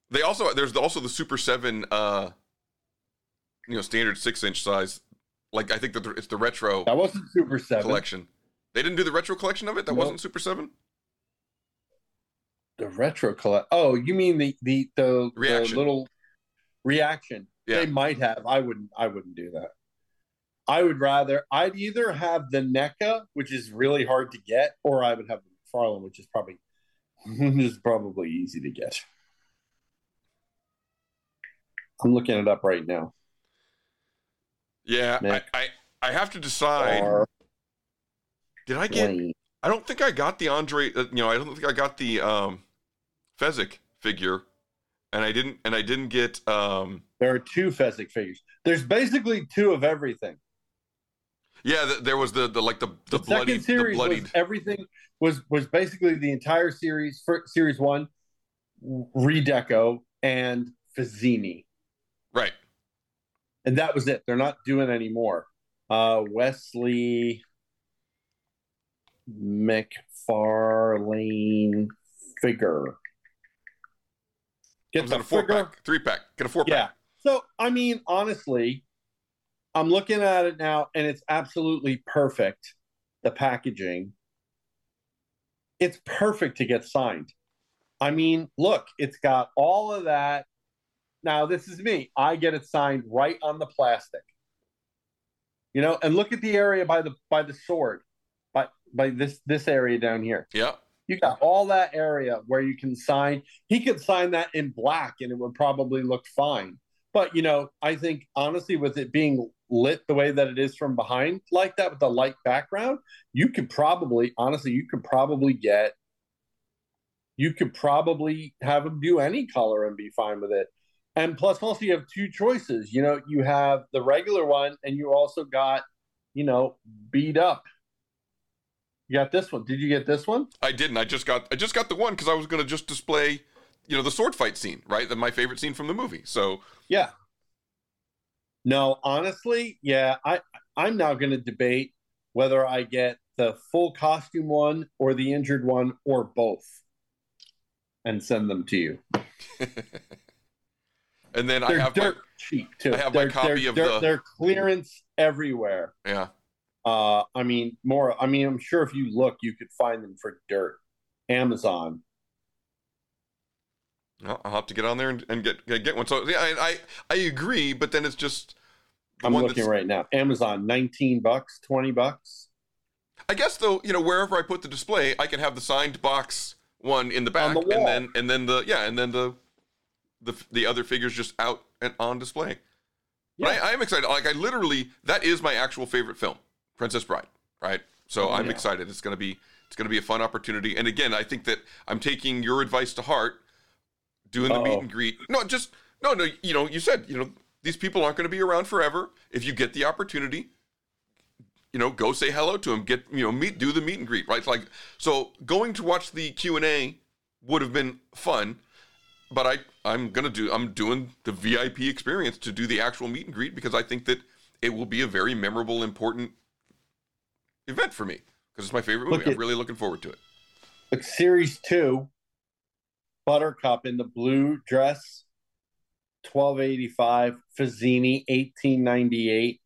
They also, there's also the Super 7, you know, standard 6-inch size. Like, I think that it's the retro. That wasn't Super 7. Collection. They didn't do the retro collection of it? That wasn't Super 7? The retro collection. Oh, you mean the reaction. The little reaction. Yeah. They might have. I wouldn't do that. I would rather, I'd either have the NECA, which is really hard to get, or I would have the McFarlane, which is probably easy to get. I'm looking it up right now. Yeah, I have to decide. Did I get? I don't think I got the Andre. You know, I don't think I got the Fezzik figure, and I didn't get. There are two Fezzik figures. There's basically two of everything. Yeah, there was the bloodied, second series the bloodied. Was everything was basically the entire series for series one, Redeco and Fazzini. Right. And that was it. They're not doing any more. Wesley McFarlane figure. Get the Get a four pack. Yeah. So, I mean, honestly, I'm looking at it now and it's absolutely perfect. The packaging. It's perfect to get signed. I mean, look, it's got all of that. Now, this is me. I get it signed right on the plastic. You know, and look at the area by the sword, by this area down here. Yeah. You got all that area where you can sign. He could sign that in black and it would probably look fine. But, you know, I think, honestly, with it being lit the way that it is from behind like that with the light background, you could probably, honestly, you could probably have him do any color and be fine with it. And plus, also, you have two choices. You know, you have the regular one, and you also got, you know, beat up. You got this one. Did you get this one? I didn't. I just got the one because I was going to just display, you know, the sword fight scene, right? My favorite scene from the movie. So yeah. No, honestly, yeah. I'm now going to debate whether I get the full costume one or the injured one or both, and send them to you. And then I have my copy of the... They're clearance everywhere. Yeah. I'm sure if you look, you could find them for dirt. Amazon. Well, I'll have to get on there and get one. So, yeah, I agree, but then it's just... I'm looking right now. Amazon, $19, $20. I guess, though, you know, wherever I put the display, I can have the signed box one in the back. On the wall. And then the other figures just out and on display. But yeah. I am excited. Like, I literally, that is my actual favorite film, Princess Bride, right? So I'm excited. It's going to be a fun opportunity. And again, I think that I'm taking your advice to heart, doing the meet and greet. No, you know, you said, you know, these people aren't going to be around forever. If you get the opportunity, you know, go say hello to them, do the meet and greet, right? It's like, so going to watch the Q&A would have been fun. But I'm doing the VIP experience to do the actual meet and greet because I think that it will be a very memorable, important event for me because it's my favorite movie. I'm really looking forward to it. Look, series 2, Buttercup in the blue dress, $12.85. Fazzini, $18.98.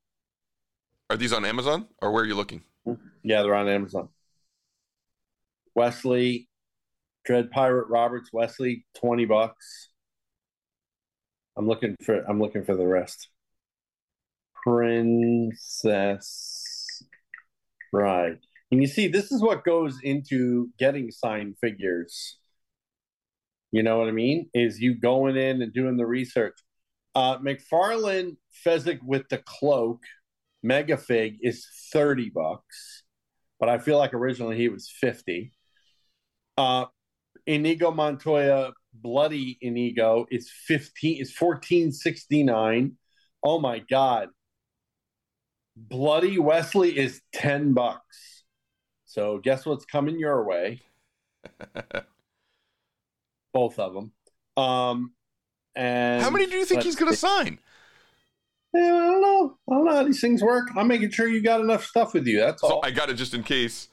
Are these on Amazon or where are you looking? Yeah, they're on Amazon. Wesley. Dread Pirate Roberts Wesley, $20. I'm looking for the rest. Princess Bride. And you see, this is what goes into getting signed figures. You know what I mean? Is you going in and doing the research. McFarlane Fezzik with the cloak, Megafig is $30. But I feel like originally he was $50. Inigo Montoya, bloody Inigo, is $14.69. Oh my God. Bloody Wesley is $10. So guess what's coming your way? Both of them. And how many do you think he's going to sign? Yeah, I don't know. I don't know how these things work. I'm making sure you got enough stuff with you. That's all. I got it just in case.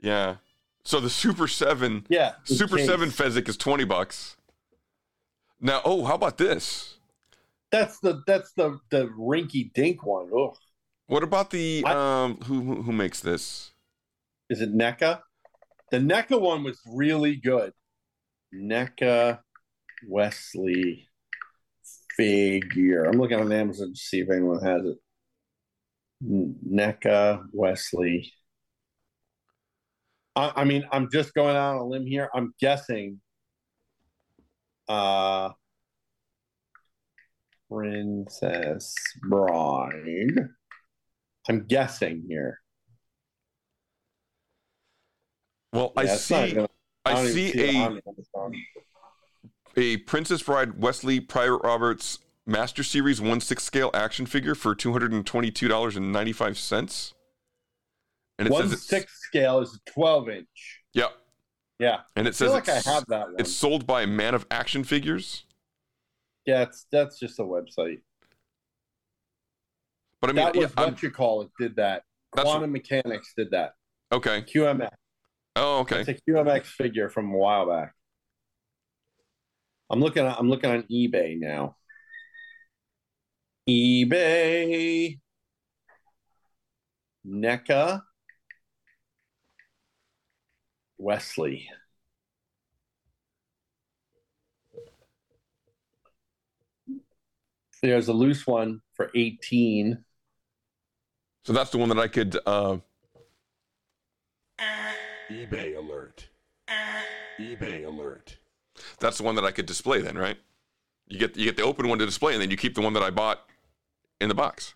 Yeah. So the Super 7. Yeah. Super 7 Fezzik is $20. Now, oh, how about this? That's the rinky dink one. Ugh. What about the who makes this? Is it NECA? The NECA one was really good. NECA Wesley figure. I'm looking on Amazon to see if anyone has it. NECA Wesley. I mean, I'm just going out on a limb here. I'm guessing Princess Bride. I'm guessing here. Well, yeah, I see a Princess Bride Wesley Private Roberts Master Series 1/6 scale action figure for $222.95. And it 1/6 scale is a 12-inch. Yep. Yeah. And it says I have that one. It's sold by Man of Action Figures. Yeah, that's just a website. But I mean, that was what you call it did that. Quantum Mechanics did that. Okay. QMX. Oh, okay. It's a QMX figure from a while back. I'm looking on eBay now. eBay. NECA Wesley. There's a loose one for $18. So that's the one that I could eBay alert. eBay alert. That's the one that I could display then, right? You get the open one to display, and then you keep the one that I bought in the box.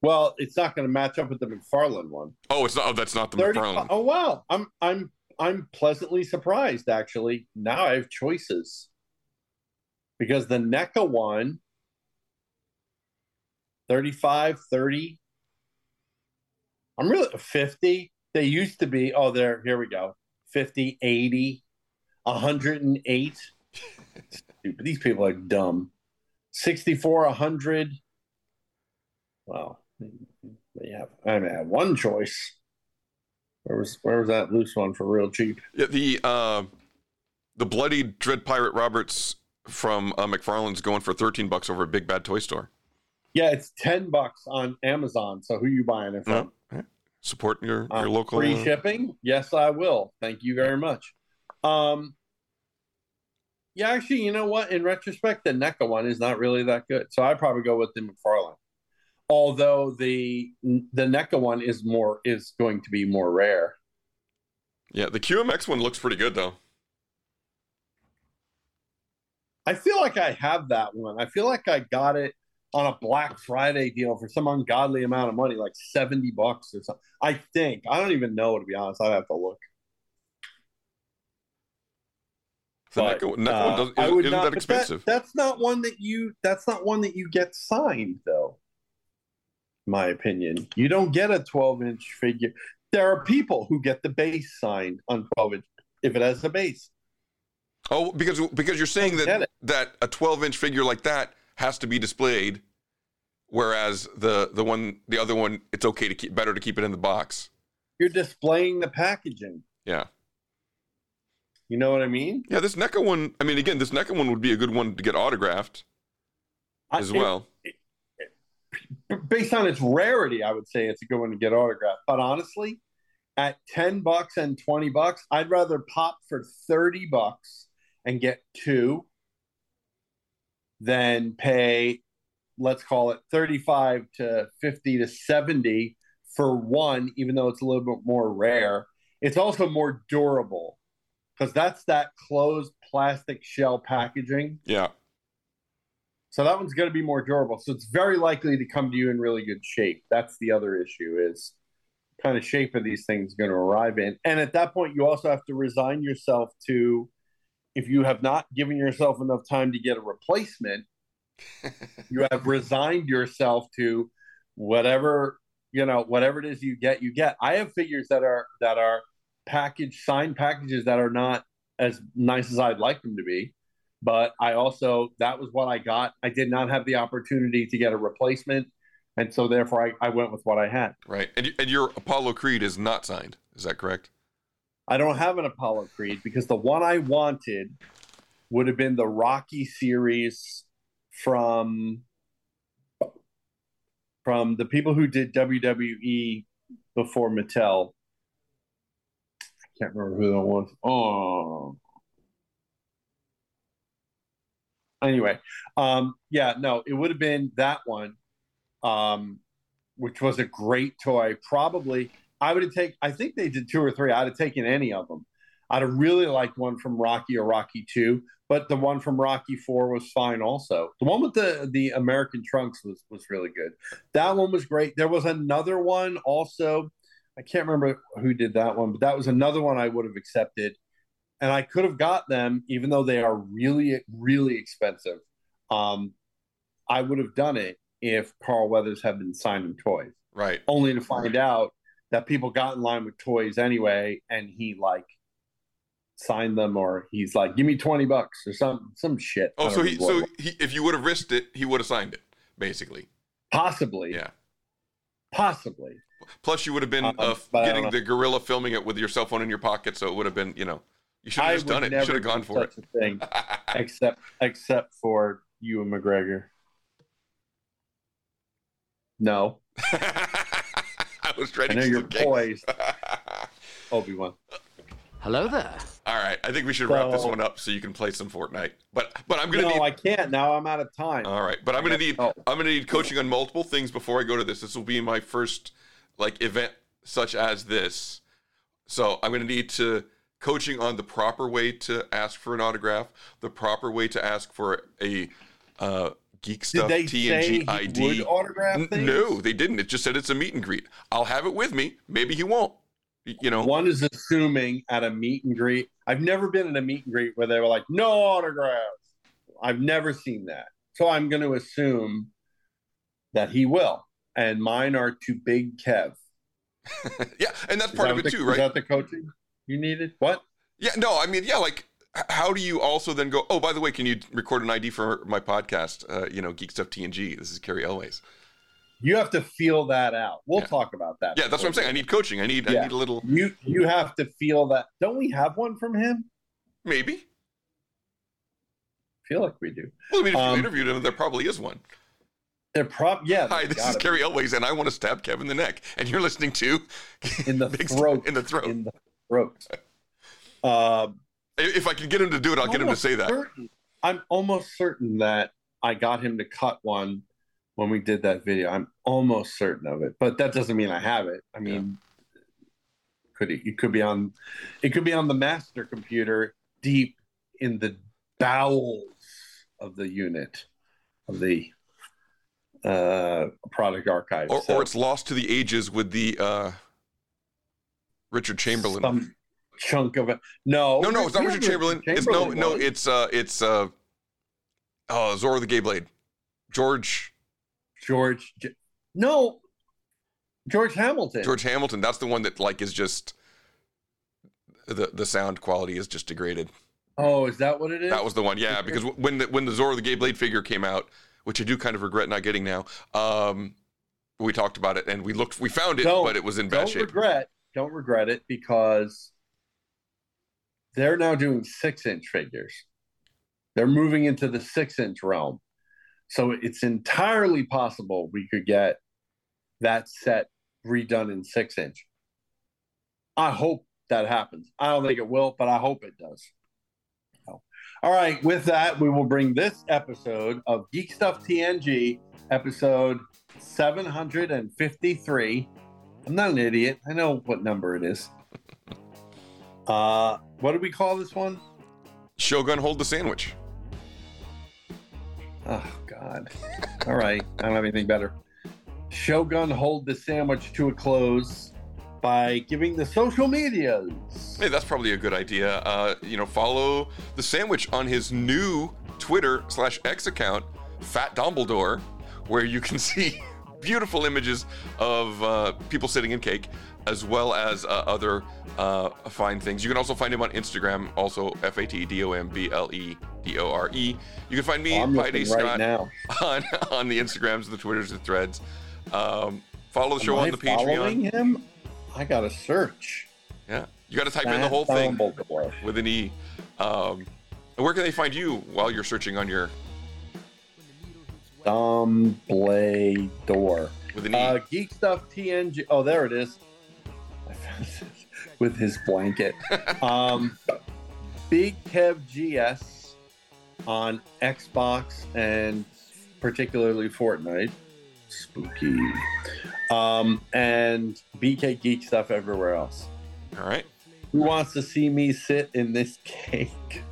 Well, it's not going to match up with the McFarlane one. Oh, it's not. Oh, that's not the McFarlane. Oh, wow. I'm pleasantly surprised, actually. Now I have choices because the NECA one, $35, $30. I'm really $50. They used to be. Oh, there. Here we go. $50, $80, $108. Stupid. These people are dumb. $64, $100. Wow. Yeah, I mean, I had one choice. Where was that loose one for real cheap? Yeah, the bloody Dread Pirate Roberts from McFarlane's going for $13 over at Big Bad Toy Store. Yeah, it's $10 on Amazon. So who are you buying it from? No. Support your local free shipping. Yes, I will. Thank you very much. Yeah, actually, you know what? In retrospect, the NECA one is not really that good. So I'd probably go with the McFarlane. Although the NECA one is going to be more rare. Yeah, the QMX one looks pretty good though. I feel like I have that one. I feel like I got it on a Black Friday deal for some ungodly amount of money, like $70 or something. I think. I don't even know, to be honest. I'd have to look. But, NECA one isn't that expensive. That's not one that you get signed though. My opinion, you don't get a 12-inch figure. There are people who get the base signed on 12-inch if it has a base. Oh, because you're saying that a 12-inch figure like that has to be displayed, whereas the other one, it's okay to keep, better to keep it in the box. You're displaying the packaging. Yeah. You know what I mean? Yeah, this NECA one. I mean, again, this NECA one would be a good one to get autographed as well. Based on its rarity, I would say it's a good one to get autographed. But honestly, at $10 and $20, I'd rather pop for $30 and get two than pay, let's call it $35 to $50 to $70 for one, even though it's a little bit more rare. It's also more durable because that's that closed plastic shell packaging. Yeah. So that one's going to be more durable. So it's very likely to come to you in really good shape. That's the other issue, is what kind of shape are these things going to arrive in? And at that point, you also have to resign yourself to, if you have not given yourself enough time to get a replacement, You have resigned yourself to whatever, you know, whatever it is you get, you get. I have figures that are packaged, signed packages that are not as nice as I'd like them to be. But I also, that was what I got. I did not have the opportunity to get a replacement. And so therefore I went with what I had. Right. And your Apollo Creed is not signed. Is that correct? I don't have an Apollo Creed because the one I wanted would have been the Rocky series from the people who did WWE before Mattel. I can't remember who that was. Oh. Anyway, yeah, no, it would have been that one, which was a great toy. Probably, I think they did 2 or 3. I'd have taken any of them. I'd have really liked one from Rocky or Rocky 2, but the one from Rocky 4 was fine also. The one with the American trunks was really good. That one was great. There was another one also. I can't remember who did that one, but that was another one I would have accepted. And I could have got them, even though they are really, really expensive. I would have done it if Carl Weathers had been signing toys. Right. Only to find out that people got in line with toys anyway, and he, like, signed them, or he's like, give me $20 or some shit. Oh, so he, if you would have risked it, he would have signed it, basically. Possibly. Yeah. Possibly. Plus, you would have been getting the gorilla filming it with your cell phone in your pocket, so it would have been, you know. You should have just done it. You should have gone for it. A thing, except for you and McGregor. No. I was trying to. I know you're poised. Obi-Wan. Hello there. All right, I think we should wrap this one up so you can play some Fortnite. But I'm gonna need. No, I can't now. I'm out of time. All right, but I'm gonna need coaching on multiple things before I go to this. This will be my first event such as this, so I'm gonna need to. Coaching on the proper way to ask for an autograph, the proper way to ask for a Geek Stuff TNG ID. Autograph things? No, they didn't. It just said it's a meet and greet. I'll have it with me. Maybe he won't. You know, one is assuming at a meet and greet. I've never been in a meet and greet where they were like, no autographs. I've never seen that. So I'm going to assume that he will. And mine are to Big Kev. Yeah, and that's part of it too, right? Is that the coaching? You needed what? Yeah, no, I mean, yeah, how do you also then go, oh, by the way, can you record an ID for my podcast, Geek Stuff TNG? This is Carrie Elways. You have to feel that out. We'll talk about that. Yeah, that's what I'm saying. I need coaching. I need a little. You have to feel that. Don't we have one from him? Maybe. I feel like we do. Well, I mean, if you interviewed him, there probably is one. Hi, this is Carrie Elways, and I want to stab Kevin in the neck. And you're listening to In the Throat. If I can get him to do it, I'll get him to say that. I'm almost certain that I got him to cut one when we did that video. I'm almost certain of it, but that doesn't mean I have it. I mean, it could be on the master computer deep in the bowels of the unit of the product archive, or it's lost to the ages with the Richard Chamberlain. Some chunk of it. No, it's not Richard Chamberlain. It's Zorro the Gay Blade. George Hamilton. George Hamilton. That's the one that is just the sound quality is just degraded. Oh, is that what it is? That was the one. Yeah, because when the Zorro the Gay Blade figure came out, which I do kind of regret not getting now, we talked about it and we found it, but it was in bad shape. Don't regret it because they're now doing 6-inch figures. They're moving into the 6-inch realm. So it's entirely possible we could get that set redone in 6-inch. I hope that happens. I don't think it will, but I hope it does. So, all right. With that, we will bring this episode of Geek Stuff TNG, episode 753. I'm not an idiot. I know what number it is. What do we call this one? Shogun Hold the Sandwich. Oh, God. All right. I don't have anything better. Shogun Hold the Sandwich to a close by giving the social medias. Hey, that's probably a good idea. Follow the sandwich on his new Twitter/X account. Fat Dumbledore, where you can see beautiful images of people sitting in cake, as well as other fine things. You can also find him on Instagram, also FatDombledore. You can find me, Friday Scott, now. On the Instagrams, the Twitters, the Threads. Follow the show on the Patreon. Following him? I gotta search. Yeah, you gotta type in the whole thing with an E. And where can they find you while you're searching on your Dumbledore with an E? Geek Stuff TNG. Oh, there it is. With his blanket. Big Kev GS on Xbox and particularly Fortnite. Spooky. And BK Geek Stuff everywhere else. All right. Who wants to see me sit in this cake?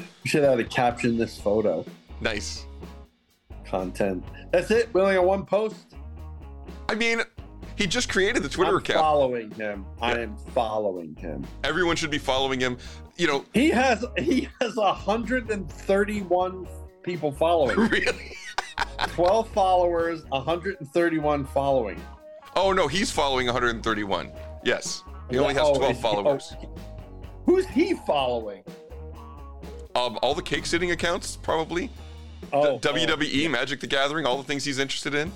You should have to caption this photo. Nice. Content. That's it. We only got one post. I mean, he just created the Twitter account. I'm following him. Yeah. I am following him. Everyone should be following him. You know, he has 131 people following. Really? 12 followers, 131 following. Oh no, he's following 131. Yes. He only has 12 followers. Who's he following? All the cake sitting accounts, probably. WWE, Magic the Gathering, all the things he's interested in.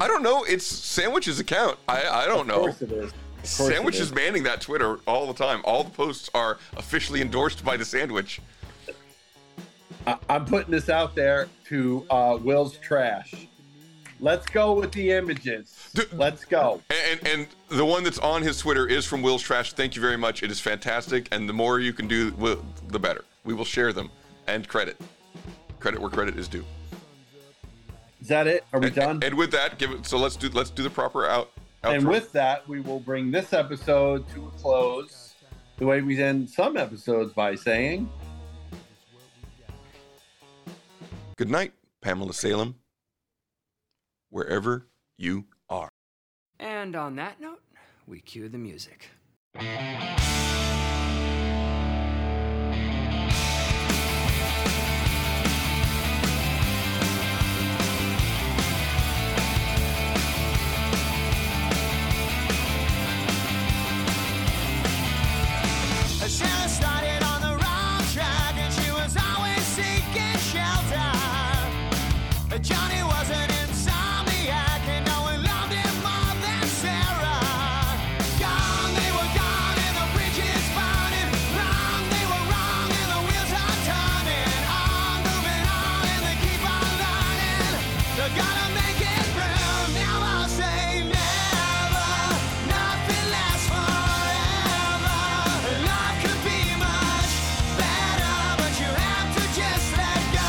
I don't know. It's Sandwich's account. I don't know. Of course it is. Sandwich is manning that Twitter all the time. All the posts are officially endorsed by the Sandwich. I'm putting this out there to Will's trash. Let's go with the images. Let's go. And the one that's on his Twitter is from Will's Trash. Thank you very much. It is fantastic. And the more you can do, the better. We will share them. And credit. Credit where credit is due. Is that it? Are we done? And with that, let's do the proper outro. And with that, we will bring this episode to a close the way we end some episodes by saying good night, Pamela Salem, wherever you are. And on that note, we cue the music. Johnny was an insomniac, and no one loved him more than Sarah. Gone, they were gone, and the bridges burning. Wrong, they were wrong, and the wheels are turning. On, moving on, and they keep on learning. They're gonna make it through. Now I'll say never. Nothing lasts forever. Life could be much better, but you have to just let go.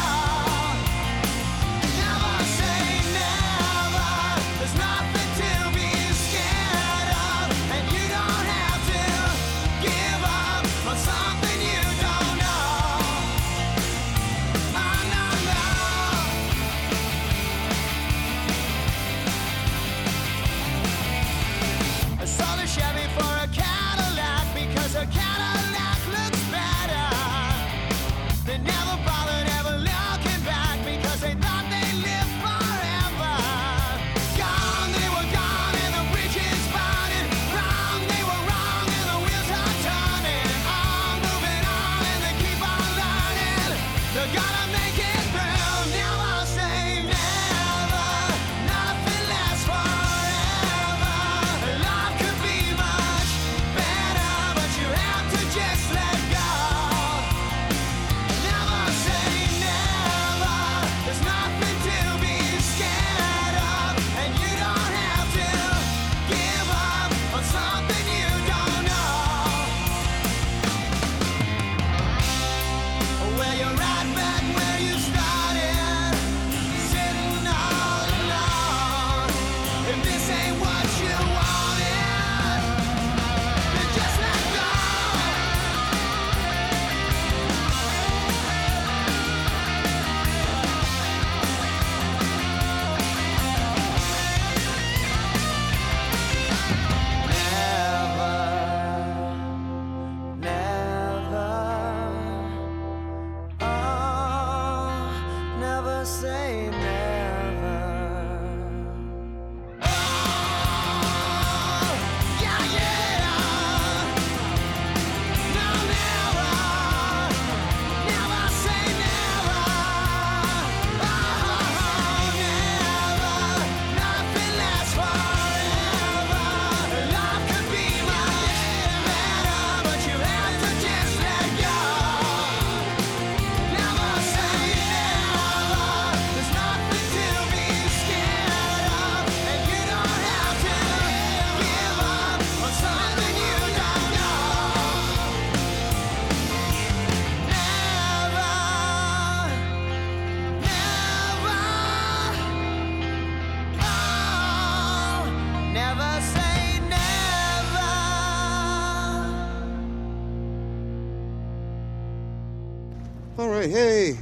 All right, hey.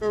All